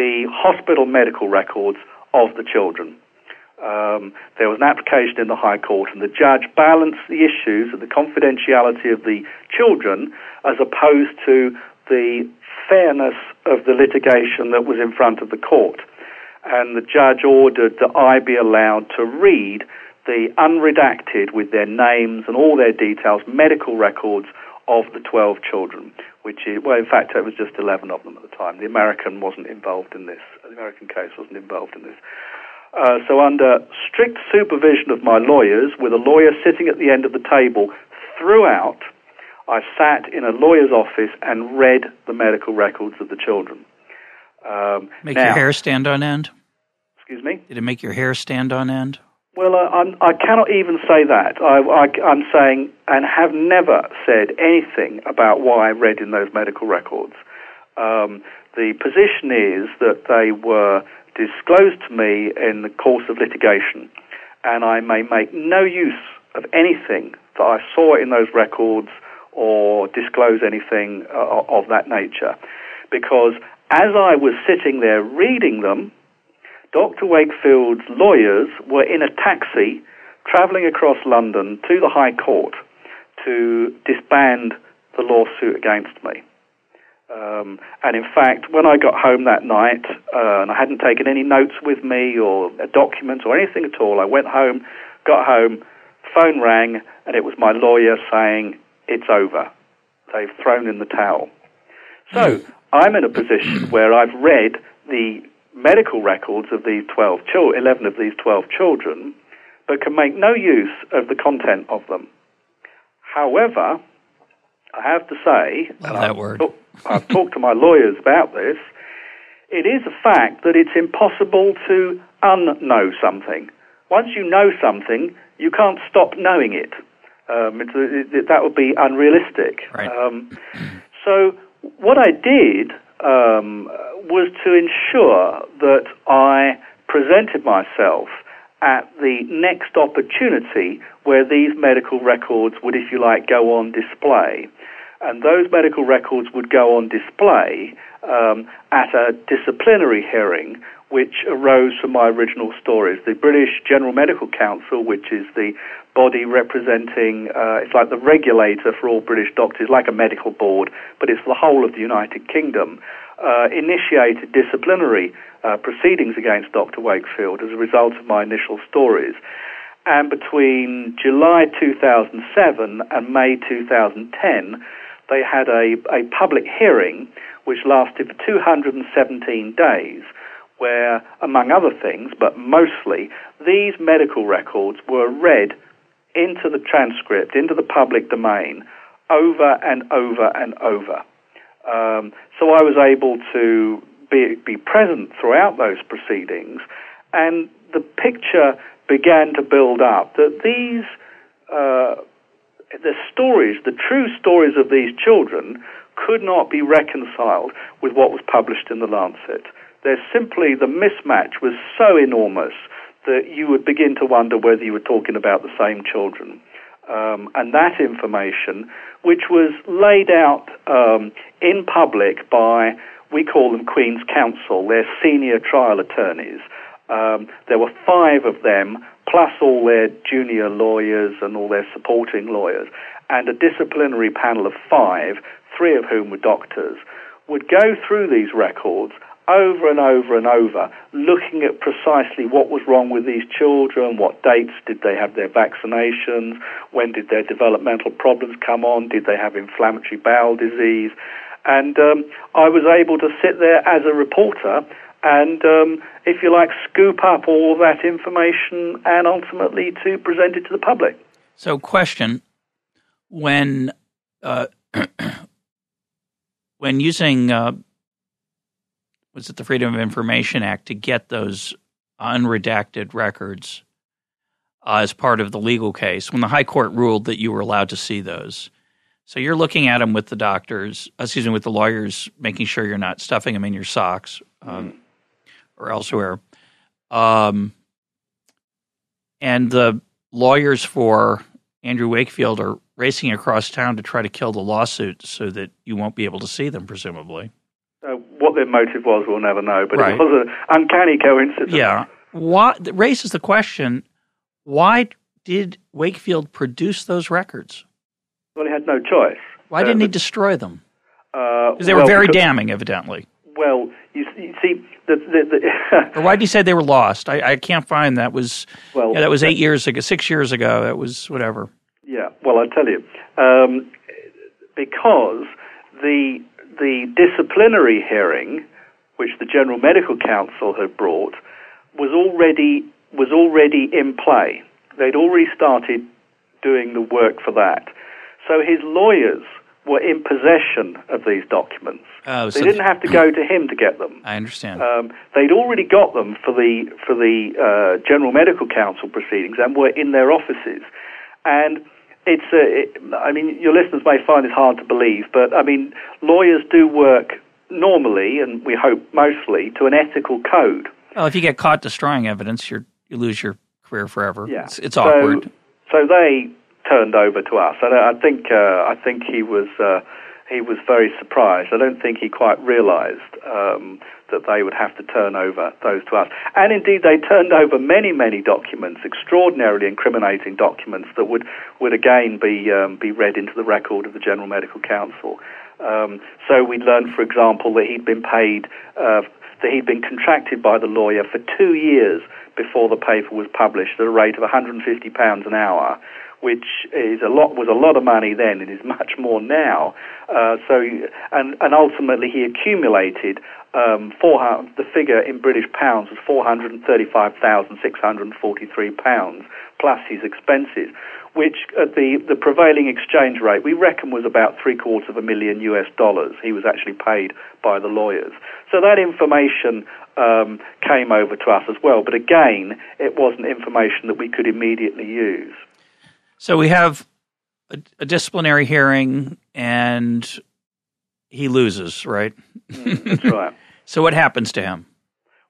the hospital medical records of the children. Um, there was an application in the High Court, and the judge balanced the issues of the confidentiality of the children as opposed to the fairness of the litigation that was in front of the court. And the judge ordered that I be allowed to read the unredacted, with their names and all their details, medical records of the twelve children, which is, well, in fact, it was just eleven of them at the time. The American wasn't involved in this. The American case wasn't involved in this. Uh, so under strict supervision of my lawyers, with a lawyer sitting at the end of the table throughout, I sat in a lawyer's office and read the medical records of the children. Um, make now, your hair stand on end? Excuse me? Did it make your hair stand on end? Well, I, I'm, I cannot even say that. I, I, I'm saying, and have never said anything about what I read in those medical records. Um, the position is that they were disclosed to me in the course of litigation, and I may make no use of anything that I saw in those records or disclose anything uh, of that nature. Because as I was sitting there reading them, Doctor Wakefield's lawyers were in a taxi travelling across London to the High Court to disband the lawsuit against me. Um, and in fact, when I got home that night, uh, and I hadn't taken any notes with me or documents or anything at all, I went home, got home, phone rang, and it was my lawyer saying, "It's over. They've thrown in the towel." So I'm in a position where I've read the medical records of these twelve children, eleven of these twelve children, but can make no use of the content of them. However, I have to say, well, that I've, word. Talk, I've talked to my lawyers about this, it is a fact that it's impossible to unknow something. Once you know something, you can't stop knowing it. Um, it's, it, that would be unrealistic. Right. Um, so what I did um, was to ensure that I presented myself at the next opportunity where these medical records would, if you like, go on display. And those medical records would go on display um, at a disciplinary hearing which arose from my original stories. The British General Medical Council, which is the body representing, uh, it's like the regulator for all British doctors, like a medical board, but it's the whole of the United Kingdom, uh, initiated disciplinary uh, proceedings against Doctor Wakefield as a result of my initial stories. And between July two thousand seven and May two thousand ten, they had a, a public hearing which lasted for two hundred seventeen days, where, among other things, but mostly, these medical records were read into the transcript, into the public domain, over and over and over. Um, so I was able to be, be present throughout those proceedings, and the picture began to build up that these, uh, the stories, the true stories of these children could not be reconciled with what was published in the Lancet. There's simply, the mismatch was so enormous that you would begin to wonder whether you were talking about the same children. Um, and that information, which was laid out um, in public by, we call them Queen's Counsel, their senior trial attorneys. Um, there were five of them, plus all their junior lawyers and all their supporting lawyers, and a disciplinary panel of five, three of whom were doctors, would go through these records over and over and over, looking at precisely what was wrong with these children, what dates did they have their vaccinations, when did their developmental problems come on, did they have inflammatory bowel disease. And um, I was able to sit there as a reporter and, um, if you like, scoop up all that information and ultimately to present it to the public. So question, when uh, when using, uh, was it the Freedom of Information Act to get those unredacted records uh, as part of the legal case, when the High Court ruled that you were allowed to see those, so you're looking at them with the doctors, excuse me, with the lawyers, making sure you're not stuffing them in your socks um, mm. or elsewhere. Um, and the lawyers for Andrew Wakefield are racing across town to try to kill the lawsuit so that you won't be able to see them, presumably. Uh, what their motive was, we'll never know, but right. It was an uncanny coincidence. Yeah. What, that raises the question, why did Wakefield produce those records? Well, he had no choice. Why didn't uh, but, he destroy them? Because uh, they were well, very because, damning, evidently. Well, you, you see, the, the, the or why did he say they were lost? I, I can't find that was. Well, yeah, that was eight that, years ago, six years ago. That was whatever. Yeah. Well, I tell you, um, because the the disciplinary hearing, which the General Medical Council had brought, was already was already in play. They'd already started doing the work for that. So his lawyers were in possession of these documents. Oh, so they didn't have to go to him to get them. I understand. Um, they'd already got them for the for the uh, General Medical Council proceedings and were in their offices. And it's a, it, I mean, your listeners may find it hard to believe, but I mean, lawyers do work normally, and we hope mostly, to an ethical code. Well, if you get caught destroying evidence, you're, you lose your career forever. Yeah. It's, it's awkward. So, so they turned over to us, and I think uh, I think he was uh, he was very surprised. I don't think he quite realised um, that they would have to turn over those to us. And indeed, they turned over many many documents, extraordinarily incriminating documents that would would again be um, be read into the record of the General Medical Council. Um, so we learned, for example, that he'd been paid uh, that he'd been contracted by the lawyer for two years before the paper was published at a rate of one hundred fifty pounds an hour. Which is a lot was a lot of money then, and is much more now. Uh, so, and and ultimately he accumulated um, four hundred. The figure in British pounds was four hundred and thirty-five thousand six hundred and forty-three pounds plus his expenses, which at the the prevailing exchange rate we reckon was about three quarters of a million U S dollars. He was actually paid by the lawyers. So that information um, came over to us as well. But again, it wasn't information that we could immediately use. So we have a, a disciplinary hearing, and he loses, right? Mm, that's right. So what happens to him?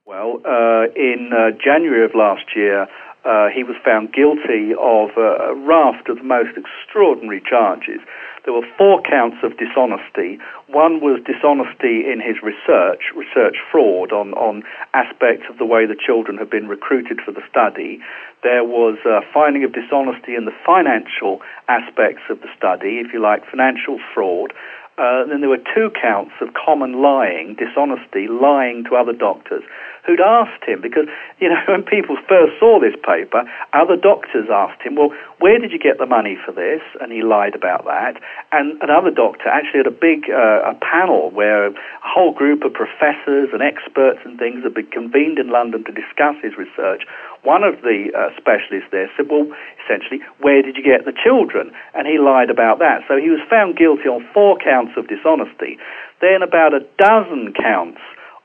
Well, uh, in uh, January of last year, uh, he was found guilty of a raft of the most extraordinary charges. There were four counts of dishonesty. One was dishonesty in his research, research fraud on, on aspects of the way the children had been recruited for the study. There was a finding of dishonesty in the financial aspects of the study, if you like, financial fraud. Uh, then there were two counts of common lying, dishonesty, lying to other doctors who'd asked him, because, you know, when people first saw this paper, other doctors asked him, well, where did you get the money for this? And he lied about that. And another doctor actually had a big uh, a panel where a whole group of professors and experts and things had been convened in London to discuss his research. One of the uh, specialists there said, well, essentially, where did you get the children? And he lied about that. So he was found guilty on four counts of dishonesty. Then about a dozen counts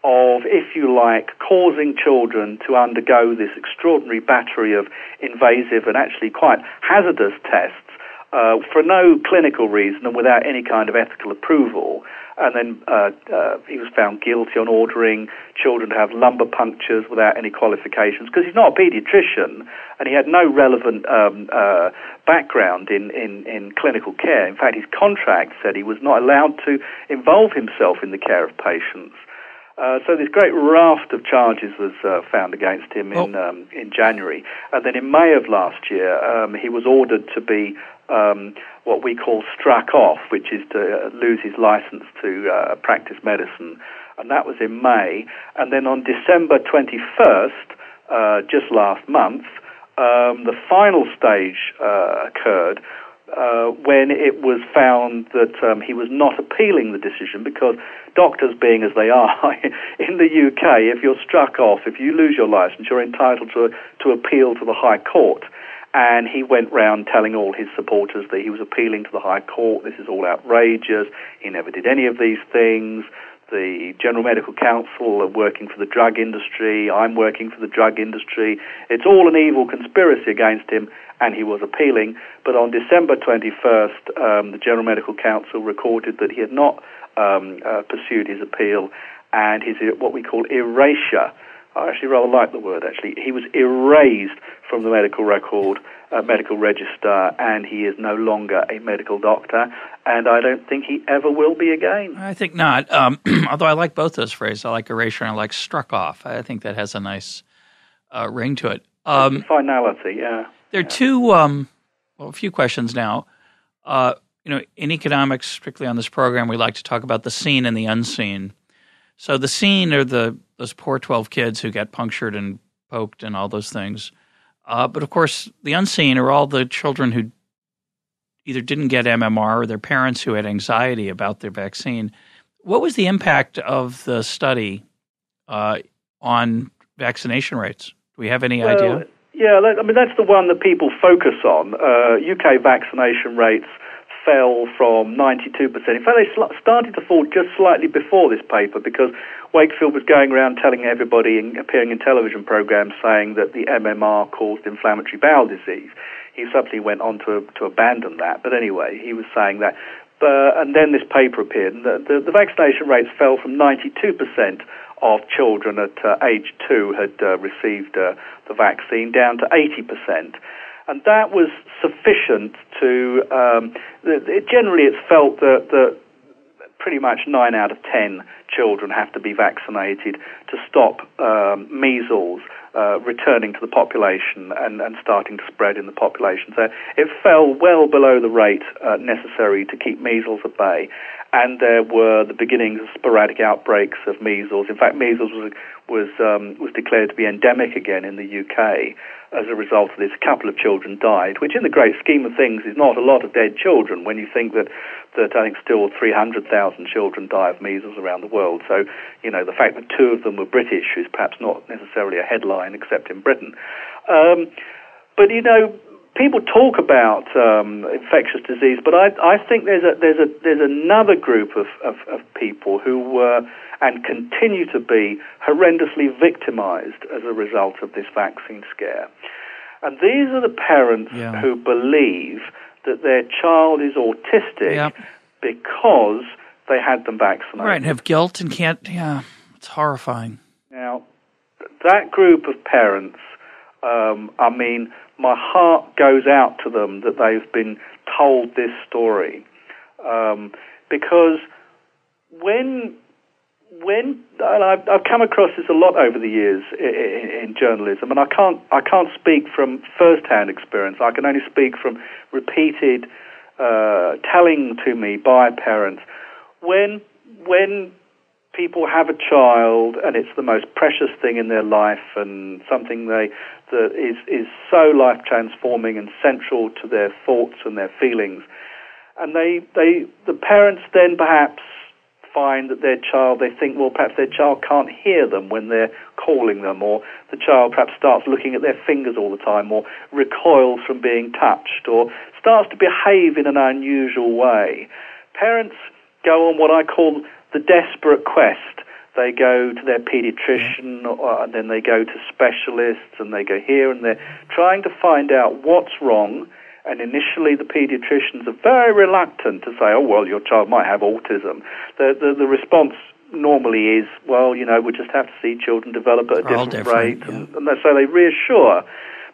of, if you like, causing children to undergo this extraordinary battery of invasive and actually quite hazardous tests uh, for no clinical reason and without any kind of ethical approval. And then uh, uh, he was found guilty on ordering children to have lumbar punctures without any qualifications, because he's not a paediatrician and he had no relevant um, uh, background in, in, in clinical care. In fact, his contract said he was not allowed to involve himself in the care of patients. Uh, so this great raft of charges was uh, found against him in oh. um, in January. And then in May of last year, um, he was ordered to be um, what we call struck off, which is to lose his license to uh, practice medicine. And that was in May. And then on December twenty-first, uh, just last month, um, the final stage uh, occurred, Uh, when it was found that um, he was not appealing the decision, because doctors being as they are in the U K, if you're struck off, if you lose your licence, you're entitled to to appeal to the High Court. And he went round telling all his supporters that he was appealing to the High Court, this is all outrageous, he never did any of these things, the General Medical Council are working for the drug industry, I'm working for the drug industry, it's all an evil conspiracy against him, and he was appealing. But on December twenty-first, um, the General Medical Council recorded that he had not um, uh, pursued his appeal, and his what we call erasure, I actually rather like the word actually, he was erased from the medical record, uh, medical register, and he is no longer a medical doctor, and I don't think he ever will be again. I think not, um, although I like both those phrases. I like erasure and I like struck off. I think that has a nice uh, ring to it. Um, finality, yeah. There are yeah. two, um, well, a few questions now. Uh, you know, in economics, strictly on this program, we like to talk about the seen and the unseen. So the seen are the those poor twelve kids who got punctured and poked and all those things. Uh, but, of course, the unseen are all the children who either didn't get M M R or their parents who had anxiety about their vaccine. What was the impact of the study uh, on vaccination rates? Do we have any well, idea? Yeah, I mean, that's the one that people focus on. Uh, U K vaccination rates fell from ninety-two percent. In fact, they sl- started to fall just slightly before this paper, because Wakefield was going around telling everybody and appearing in television programs saying that the M M R caused inflammatory bowel disease. He subsequently went on to to abandon that, but anyway, he was saying that. But, and then this paper appeared, and the, the, the vaccination rates fell from ninety-two percent of children at uh, age two had uh, received uh, the vaccine down to eighty percent. And that was sufficient to, um, it, generally it's felt that, that pretty much nine out of ten children have to be vaccinated to stop um, measles uh, returning to the population and, and starting to spread in the population. So it fell well below the rate uh, necessary to keep measles at bay. And there were the beginnings of sporadic outbreaks of measles. In fact, measles was was um, was declared to be endemic again in the U K as a result of this. A couple of children died, which in the great scheme of things is not a lot of dead children when you think that, that I think still three hundred thousand children die of measles around the world. So, you know, the fact that two of them were British is perhaps not necessarily a headline except in Britain. Um, but, you know, people talk about um, infectious disease, but I, I think there's a, there's a, there's another group of, of, of people who were and continue to be horrendously victimized as a result of this vaccine scare. And these are the parents yeah. who believe that their child is autistic yeah. because they had them vaccinated. Right, and have guilt and can't, yeah, it's horrifying. Now, that group of parents, um, I mean, my heart goes out to them that they've been told this story, um, because when when and I've, I've come across this a lot over the years in, in journalism, and I can't I can't speak from first-hand experience. I can only speak from repeated uh, telling to me by parents. When when. People have a child, and it's the most precious thing in their life, and something they that is is so life transforming and central to their thoughts and their feelings. And they they the parents then perhaps find that their child, they think, well, perhaps their child can't hear them when they're calling them, or the child perhaps starts looking at their fingers all the time, or recoils from being touched, or starts to behave in an unusual way. Parents go on what I call the desperate quest. They go to their paediatrician, or, and then they go to specialists, and they go here and there, trying to find out what's wrong. And initially the paediatricians are very reluctant to say, oh, well, your child might have autism. The, the, the response normally is, well, you know, we just have to see children develop at a different, different rate. Yeah. And, and so they reassure.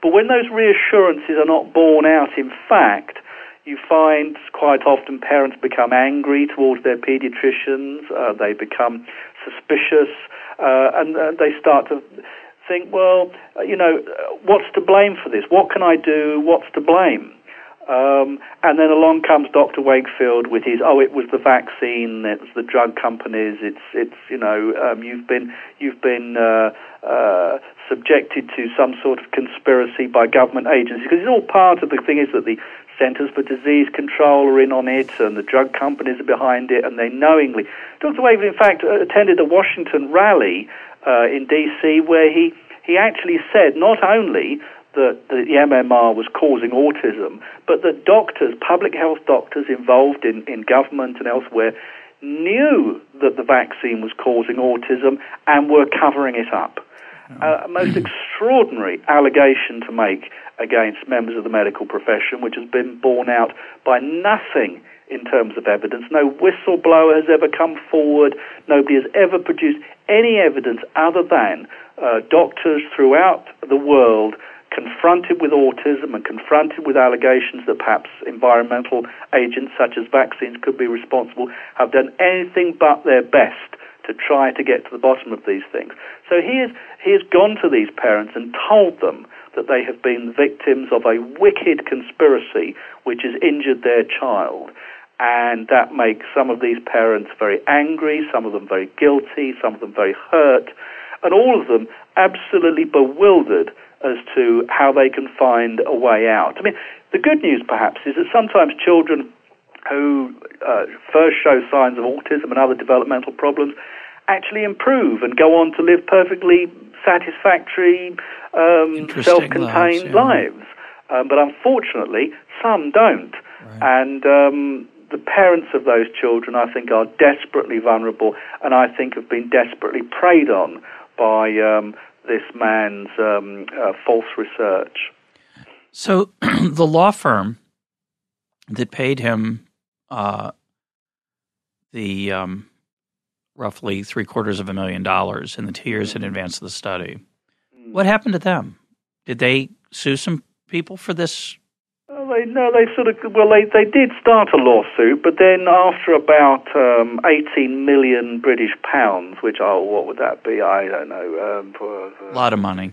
But when those reassurances are not borne out in fact, you find quite often parents become angry towards their paediatricians. Uh, they become suspicious, uh, and uh, they start to think, well, you know, what's to blame for this? What can I do? What's to blame? Um, and then along comes Doctor Wakefield with his, oh, it was the vaccine, it was the drug companies, it's, it's, you know, um, you've been, you've been uh, uh, subjected to some sort of conspiracy by government agencies, because it's all part of the thing is that the Centers for Disease Control are in on it, and the drug companies are behind it, and they knowingly. Doctor Wakefield, in fact, attended a Washington rally uh, in D C where he, he actually said not only that the M M R was causing autism, but that doctors, public health doctors involved in, in government and elsewhere, knew that the vaccine was causing autism and were covering it up. Uh, a most extraordinary allegation to make against members of the medical profession, which has been borne out by nothing in terms of evidence. No whistleblower has ever come forward. Nobody has ever produced any evidence other than uh, doctors throughout the world confronted with autism and confronted with allegations that perhaps environmental agents such as vaccines could be responsible, have done anything but their best to try to get to the bottom of these things. So he has, he has gone to these parents and told them that they have been victims of a wicked conspiracy which has injured their child. And that makes some of these parents very angry, some of them very guilty, some of them very hurt, and all of them absolutely bewildered as to how they can find a way out. I mean, the good news, perhaps, is that sometimes children who uh, first show signs of autism and other developmental problems actually improve and go on to live perfectly satisfactory, um, self-contained lives. Yeah. lives. Um, but unfortunately, some don't. Right. And um, the parents of those children, I think, are desperately vulnerable, and I think have been desperately preyed on by Um, this man's um, uh, false research. So the law firm that paid him uh, the um, roughly three quarters of a million dollars in the two years in advance of the study, what happened to them? Did they sue some people for this? Oh, they, no, they sort of, well, they, they did start a lawsuit, but then after about um, eighteen million British pounds, which, oh, what would that be? I don't know. Um, for, uh, a lot of money.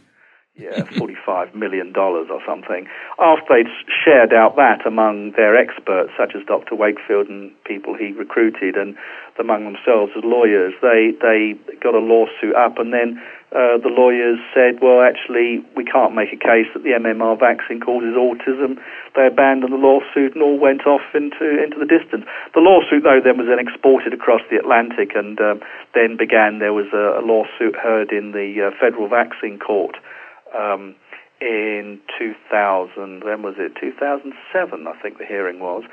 Yeah, forty-five million dollars or something. After they'd shared out that among their experts, such as Doctor Wakefield and people he recruited, and among themselves as lawyers, they, they got a lawsuit up, and then uh, the lawyers said, well, actually, we can't make a case that the M M R vaccine causes autism. They abandoned the lawsuit and all went off into into the distance. The lawsuit, though, then was then exported across the Atlantic, and um, then began, there was a, a lawsuit heard in the uh, Federal Vaccine Court um, in two thousand, when was it, two thousand seven, I think the hearing was.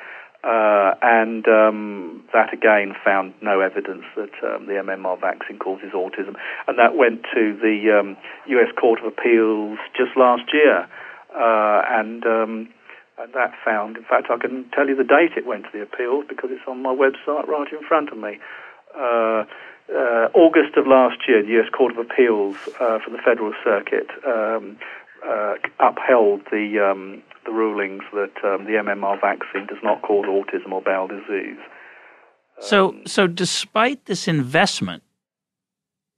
Uh, and um, that again found no evidence that um, the M M R vaccine causes autism. And that went to the um, U S Court of Appeals just last year. Uh, and, um, and that found, in fact, I can tell you the date it went to the appeals because it's on my website right in front of me. Uh, uh, August of last year, the U S Court of Appeals uh, for the Federal Circuit um, uh, upheld the Um, the rulings that um, the M M R vaccine does not cause autism or bowel disease. Um, so so despite this investment,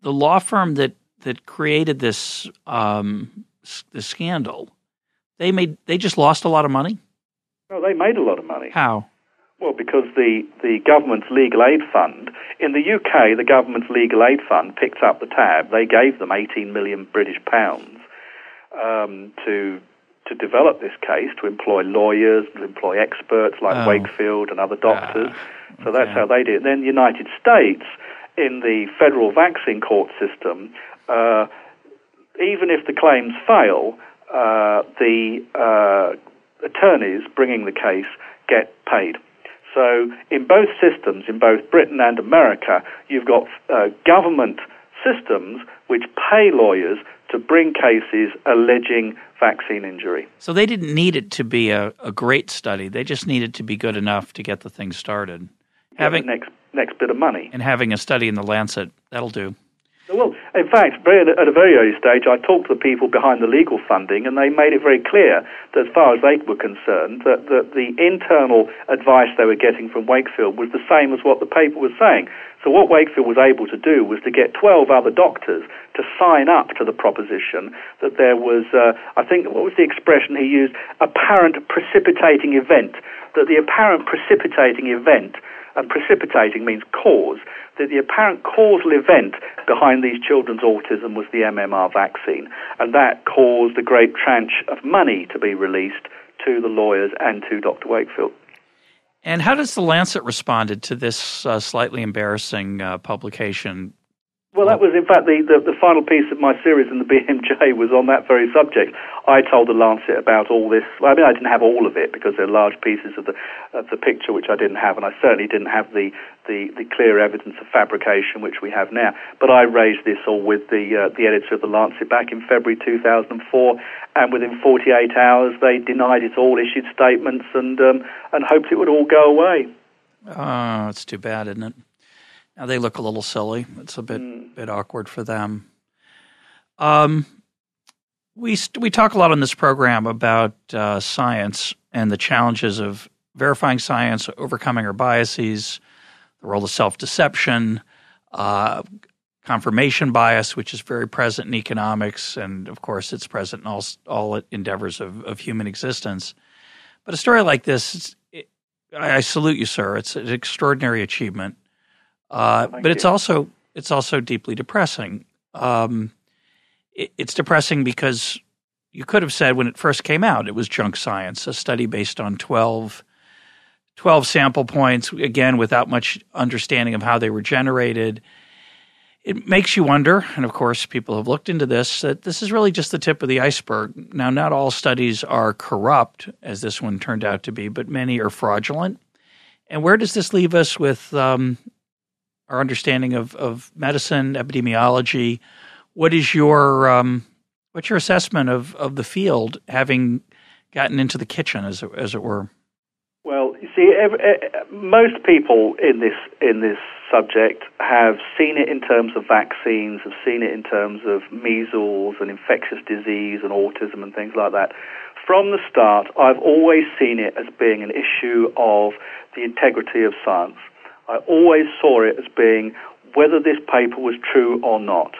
the law firm that, that created this um, this scandal, they made they just lost a lot of money? No, they made a lot of money. How? Well, because the, the government's Legal Aid Fund, in the U K, the government's Legal Aid Fund picked up the tab. They gave them eighteen million British pounds um, to... to develop this case, to employ lawyers, to employ experts like oh. Wakefield and other doctors. Ah, so that's okay. how they did it. Then the United States, in the federal vaccine court system, uh, even if the claims fail, uh, the uh, attorneys bringing the case get paid. So in both systems, in both Britain and America, you've got uh, government systems which pay lawyers to bring cases alleging vaccine injury. So they didn't need it to be a, a great study. They just needed to be good enough to get the thing started. Having the next, next bit of money. And having a study in the Lancet, that'll do. Well, in fact, at a very early stage, I talked to the people behind the legal funding, and they made it very clear that as far as they were concerned, that, that the internal advice they were getting from Wakefield was the same as what the paper was saying. So what Wakefield was able to do was to get twelve other doctors to sign up to the proposition that there was, uh, I think, what was the expression he used, apparent precipitating event, that the apparent precipitating event, and precipitating means cause, that the apparent causal event behind these children's autism was the M M R vaccine. And that caused a great tranche of money to be released to the lawyers and to Doctor Wakefield. And how does the Lancet responded to this uh, slightly embarrassing uh, publication? Well, that was, in fact, the, the, the final piece of my series in the B M J was on that very subject. I told the Lancet about all this. Well, I mean, I didn't have all of it because there are large pieces of the of the picture which I didn't have, and I certainly didn't have the, the, the clear evidence of fabrication which we have now. But I raised this all with the uh, the editor of the Lancet back in February two thousand four, and within forty-eight hours they denied it all, issued statements, and um, and hoped it would all go away. Oh, it's too bad, isn't it? Now they look a little silly. It's a bit mm. bit awkward for them. Um, we st- we talk a lot on this program about uh, science and the challenges of verifying science, overcoming our biases, the role of self-deception, uh, confirmation bias, which is very present in economics, and of course it's present in all all endeavors of, of human existence. But a story like this, it's, it, I, I salute you, sir. It's an extraordinary achievement. Uh, but it's you. also it's also deeply depressing. Um, it, it's depressing because you could have said when it first came out it was junk science, a study based on twelve, twelve sample points, again, without much understanding of how they were generated. It makes you wonder, and of course people have looked into this, that this is really just the tip of the iceberg. Now, not all studies are corrupt, as this one turned out to be, but many are fraudulent. And where does this leave us with um, – our understanding of, of medicine, epidemiology? What is your um, what's your assessment of, of the field, having gotten into the kitchen, as it, as it were? Well, you see, every, most people in this in this subject have seen it in terms of vaccines, have seen it in terms of measles and infectious disease and autism and things like that. From the start, I've always seen it as being an issue of the integrity of science. I always saw it as being whether this paper was true or not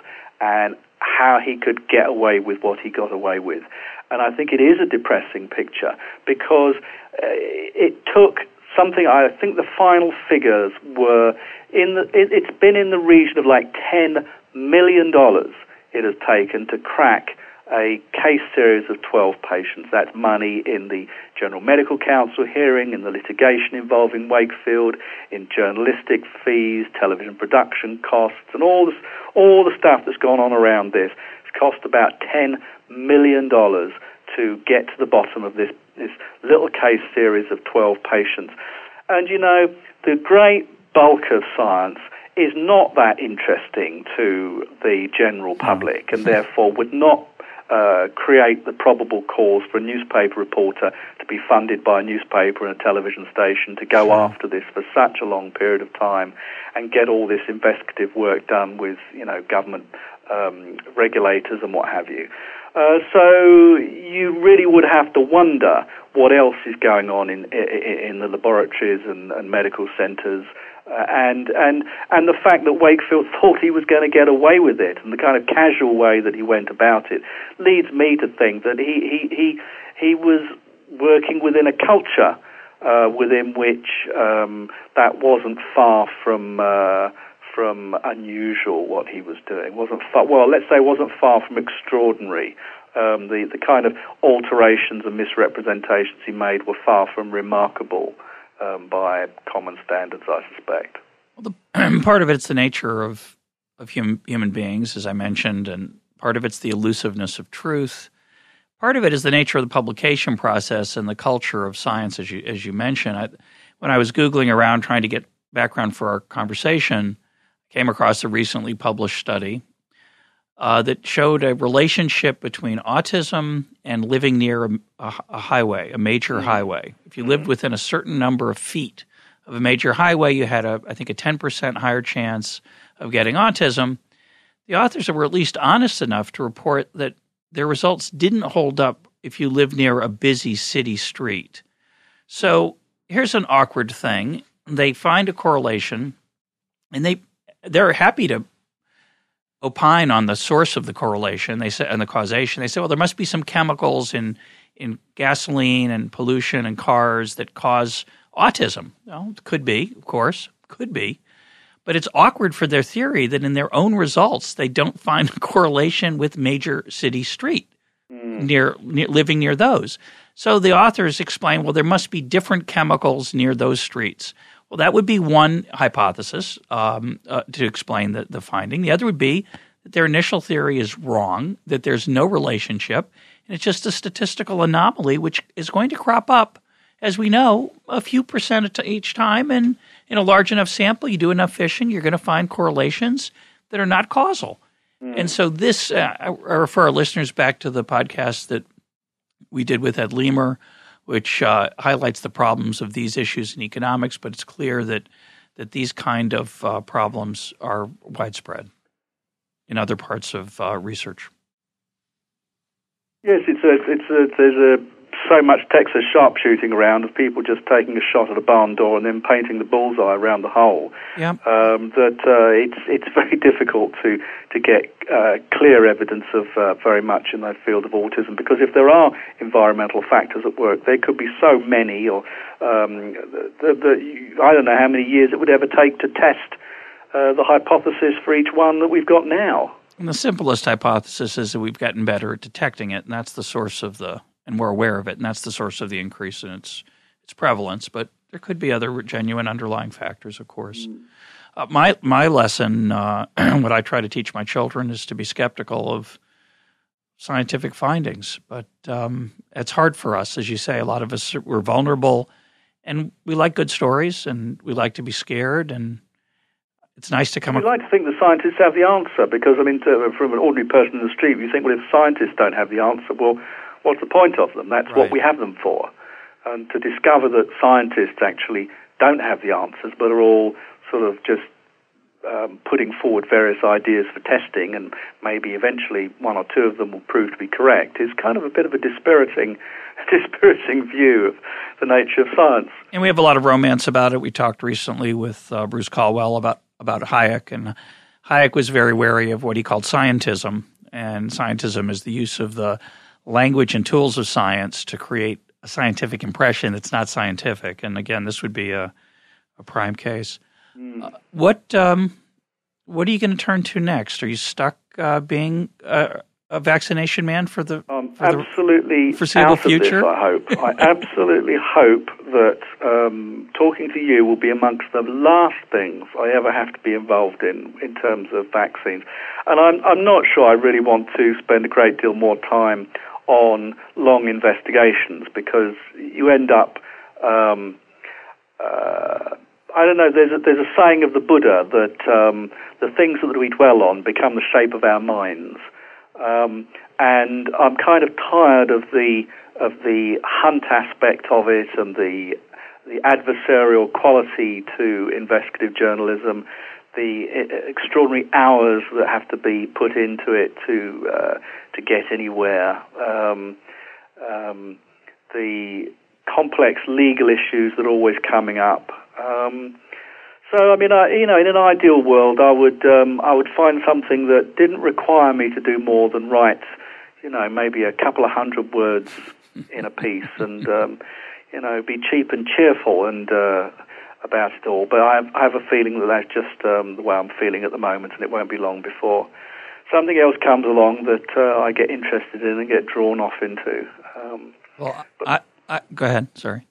and how he could get away with what he got away with. And I think it is a depressing picture because uh, it took something, I think the final figures were, in the, it, it's been in the region of like ten million dollars it has taken to crack a case series of twelve patients. That's money in the General Medical Council hearing, in the litigation involving Wakefield, in journalistic fees, television production costs, and all this, all the stuff that's gone on around this. It's cost about ten million dollars to get to the bottom of this, this little case series of twelve patients. And, you know, the great bulk of science is not that interesting to the general public and therefore would not Uh, create the probable cause for a newspaper reporter to be funded by a newspaper and a television station to go sure. after this for such a long period of time and get all this investigative work done with, you know, government um, regulators and what have you. Uh, so you really would have to wonder what else is going on in in, in the laboratories and, and medical centres. Uh, and and and the fact that Wakefield thought he was going to get away with it, and the kind of casual way that he went about it, leads me to think that he he he, he was working within a culture uh, within which um, that wasn't far from uh, from unusual. What he was doing wasn't far, well, let's say, wasn't far from extraordinary. Um, the the kind of alterations and misrepresentations he made were far from remarkable. Um, by common standards, I suspect. Well, the, part of it's the nature of of hum, human beings, as I mentioned, and part of it's the elusiveness of truth. Part of it is the nature of the publication process and the culture of science, as you as you mentioned. I, when I was Googling around trying to get background for our conversation, I came across a recently published study uh, that showed a relationship between autism and living near a, a highway, a major mm-hmm. highway. If you mm-hmm. lived within a certain number of feet of a major highway, you had, a, I think, a ten percent higher chance of getting autism. The authors were at least honest enough to report that their results didn't hold up if you live near a busy city street. So here's an awkward thing. They find a correlation, and they they're happy to opine on the source of the correlation. They say, and the causation. They say, well, there must be some chemicals in in gasoline and pollution and cars that cause autism. Well, it could be, of course, could be. But it's awkward for their theory that in their own results they don't find a correlation with major city street, mm. near, near living near those. So the authors explain, well, there must be different chemicals near those streets. Well, that would be one hypothesis um, uh, to explain the, the finding. The other would be that their initial theory is wrong, that there's no relationship, and it's just a statistical anomaly which is going to crop up, as we know, a few percent each time, and in a large enough sample, you do enough fishing, you're going to find correlations that are not causal. Mm. And so this uh, – I refer our listeners back to the podcast that we did with Ed Leamer, which uh, highlights the problems of these issues in economics, but it's clear that that these kind of uh, problems are widespread in other parts of uh, research. Yes, it's a, it's a, there's a – so much Texas sharpshooting around of people just taking a shot at a barn door and then painting the bullseye around the hole. Yeah. Um, that uh, it's it's very difficult to to get uh, clear evidence of uh, very much in the field of autism, because if there are environmental factors at work, there could be so many, or um, the, the, I don't know how many years it would ever take to test uh, the hypothesis for each one that we've got now. And the simplest hypothesis is that we've gotten better at detecting it, and that's the source of the. And we're aware of it, and that's the source of the increase in its its prevalence. But there could be other genuine underlying factors, of course. Mm. Uh, my my lesson, uh, what I try to teach my children, is to be skeptical of scientific findings. But um, it's hard for us, as you say. A lot of us, we're vulnerable, and we like good stories, and we like to be scared, and it's nice to come up. We like to think the scientists have the answer, because, I mean, to, from an ordinary person in the street, you think, well, if scientists don't have the answer, well, what's the point of them? That's right. What we have them for. And to discover that scientists actually don't have the answers, but are all sort of just um, putting forward various ideas for testing, and maybe eventually one or two of them will prove to be correct, is kind of a bit of a dispiriting, dispiriting view of the nature of science. And we have a lot of romance about it. We talked recently with uh, Bruce Caldwell about, about Hayek, and Hayek was very wary of what he called scientism, and scientism is the use of the language and tools of science to create a scientific impression that's not scientific. And again, this would be a, a prime case. Mm. Uh, what um, what are you going to turn to next? Are you stuck uh, being a, a vaccination man for the, um, for absolutely the foreseeable future? This, I hope. I absolutely hope that um, talking to you will be amongst the last things I ever have to be involved in in terms of vaccines. And I'm I'm not sure I really want to spend a great deal more time on long investigations, because you end up, um, uh, I don't know, there's a, there's a saying of the Buddha that um, the things that we dwell on become the shape of our minds. Um, and I'm kind of tired of the of the hunt aspect of it, and the the adversarial quality to investigative journalism, the extraordinary hours that have to be put into it to uh, to get anywhere, um, um, the complex legal issues that are always coming up. Um, so, I mean, I, you know, in an ideal world, I would um, I would find something that didn't require me to do more than write, you know, maybe a couple of hundred words in a piece, and um, you know, be cheap and cheerful and. Uh, about it all, but I have, I have a feeling that that's just um, the way I'm feeling at the moment, and it won't be long before something else comes along that uh, I get interested in and get drawn off into. Um, well, but, I, I, go ahead, sorry.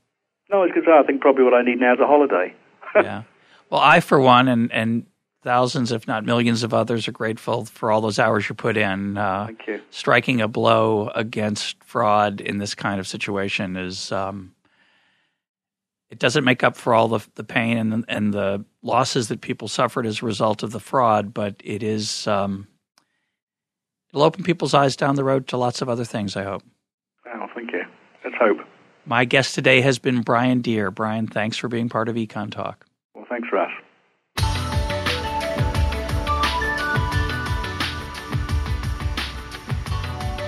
No, I was going to say, I think probably what I need now is a holiday. Yeah. Well, I, for one, and, and thousands, if not millions of others, are grateful for all those hours you put in. Uh, Thank you. Striking a blow against fraud in this kind of situation is um, – it doesn't make up for all the the pain and and the losses that people suffered as a result of the fraud, but it is um, it'll open people's eyes down the road to lots of other things, I hope. Well, thank you. Let's hope. My guest today has been Brian Deer. Brian, thanks for being part of Econ Talk. Well, thanks, Russ.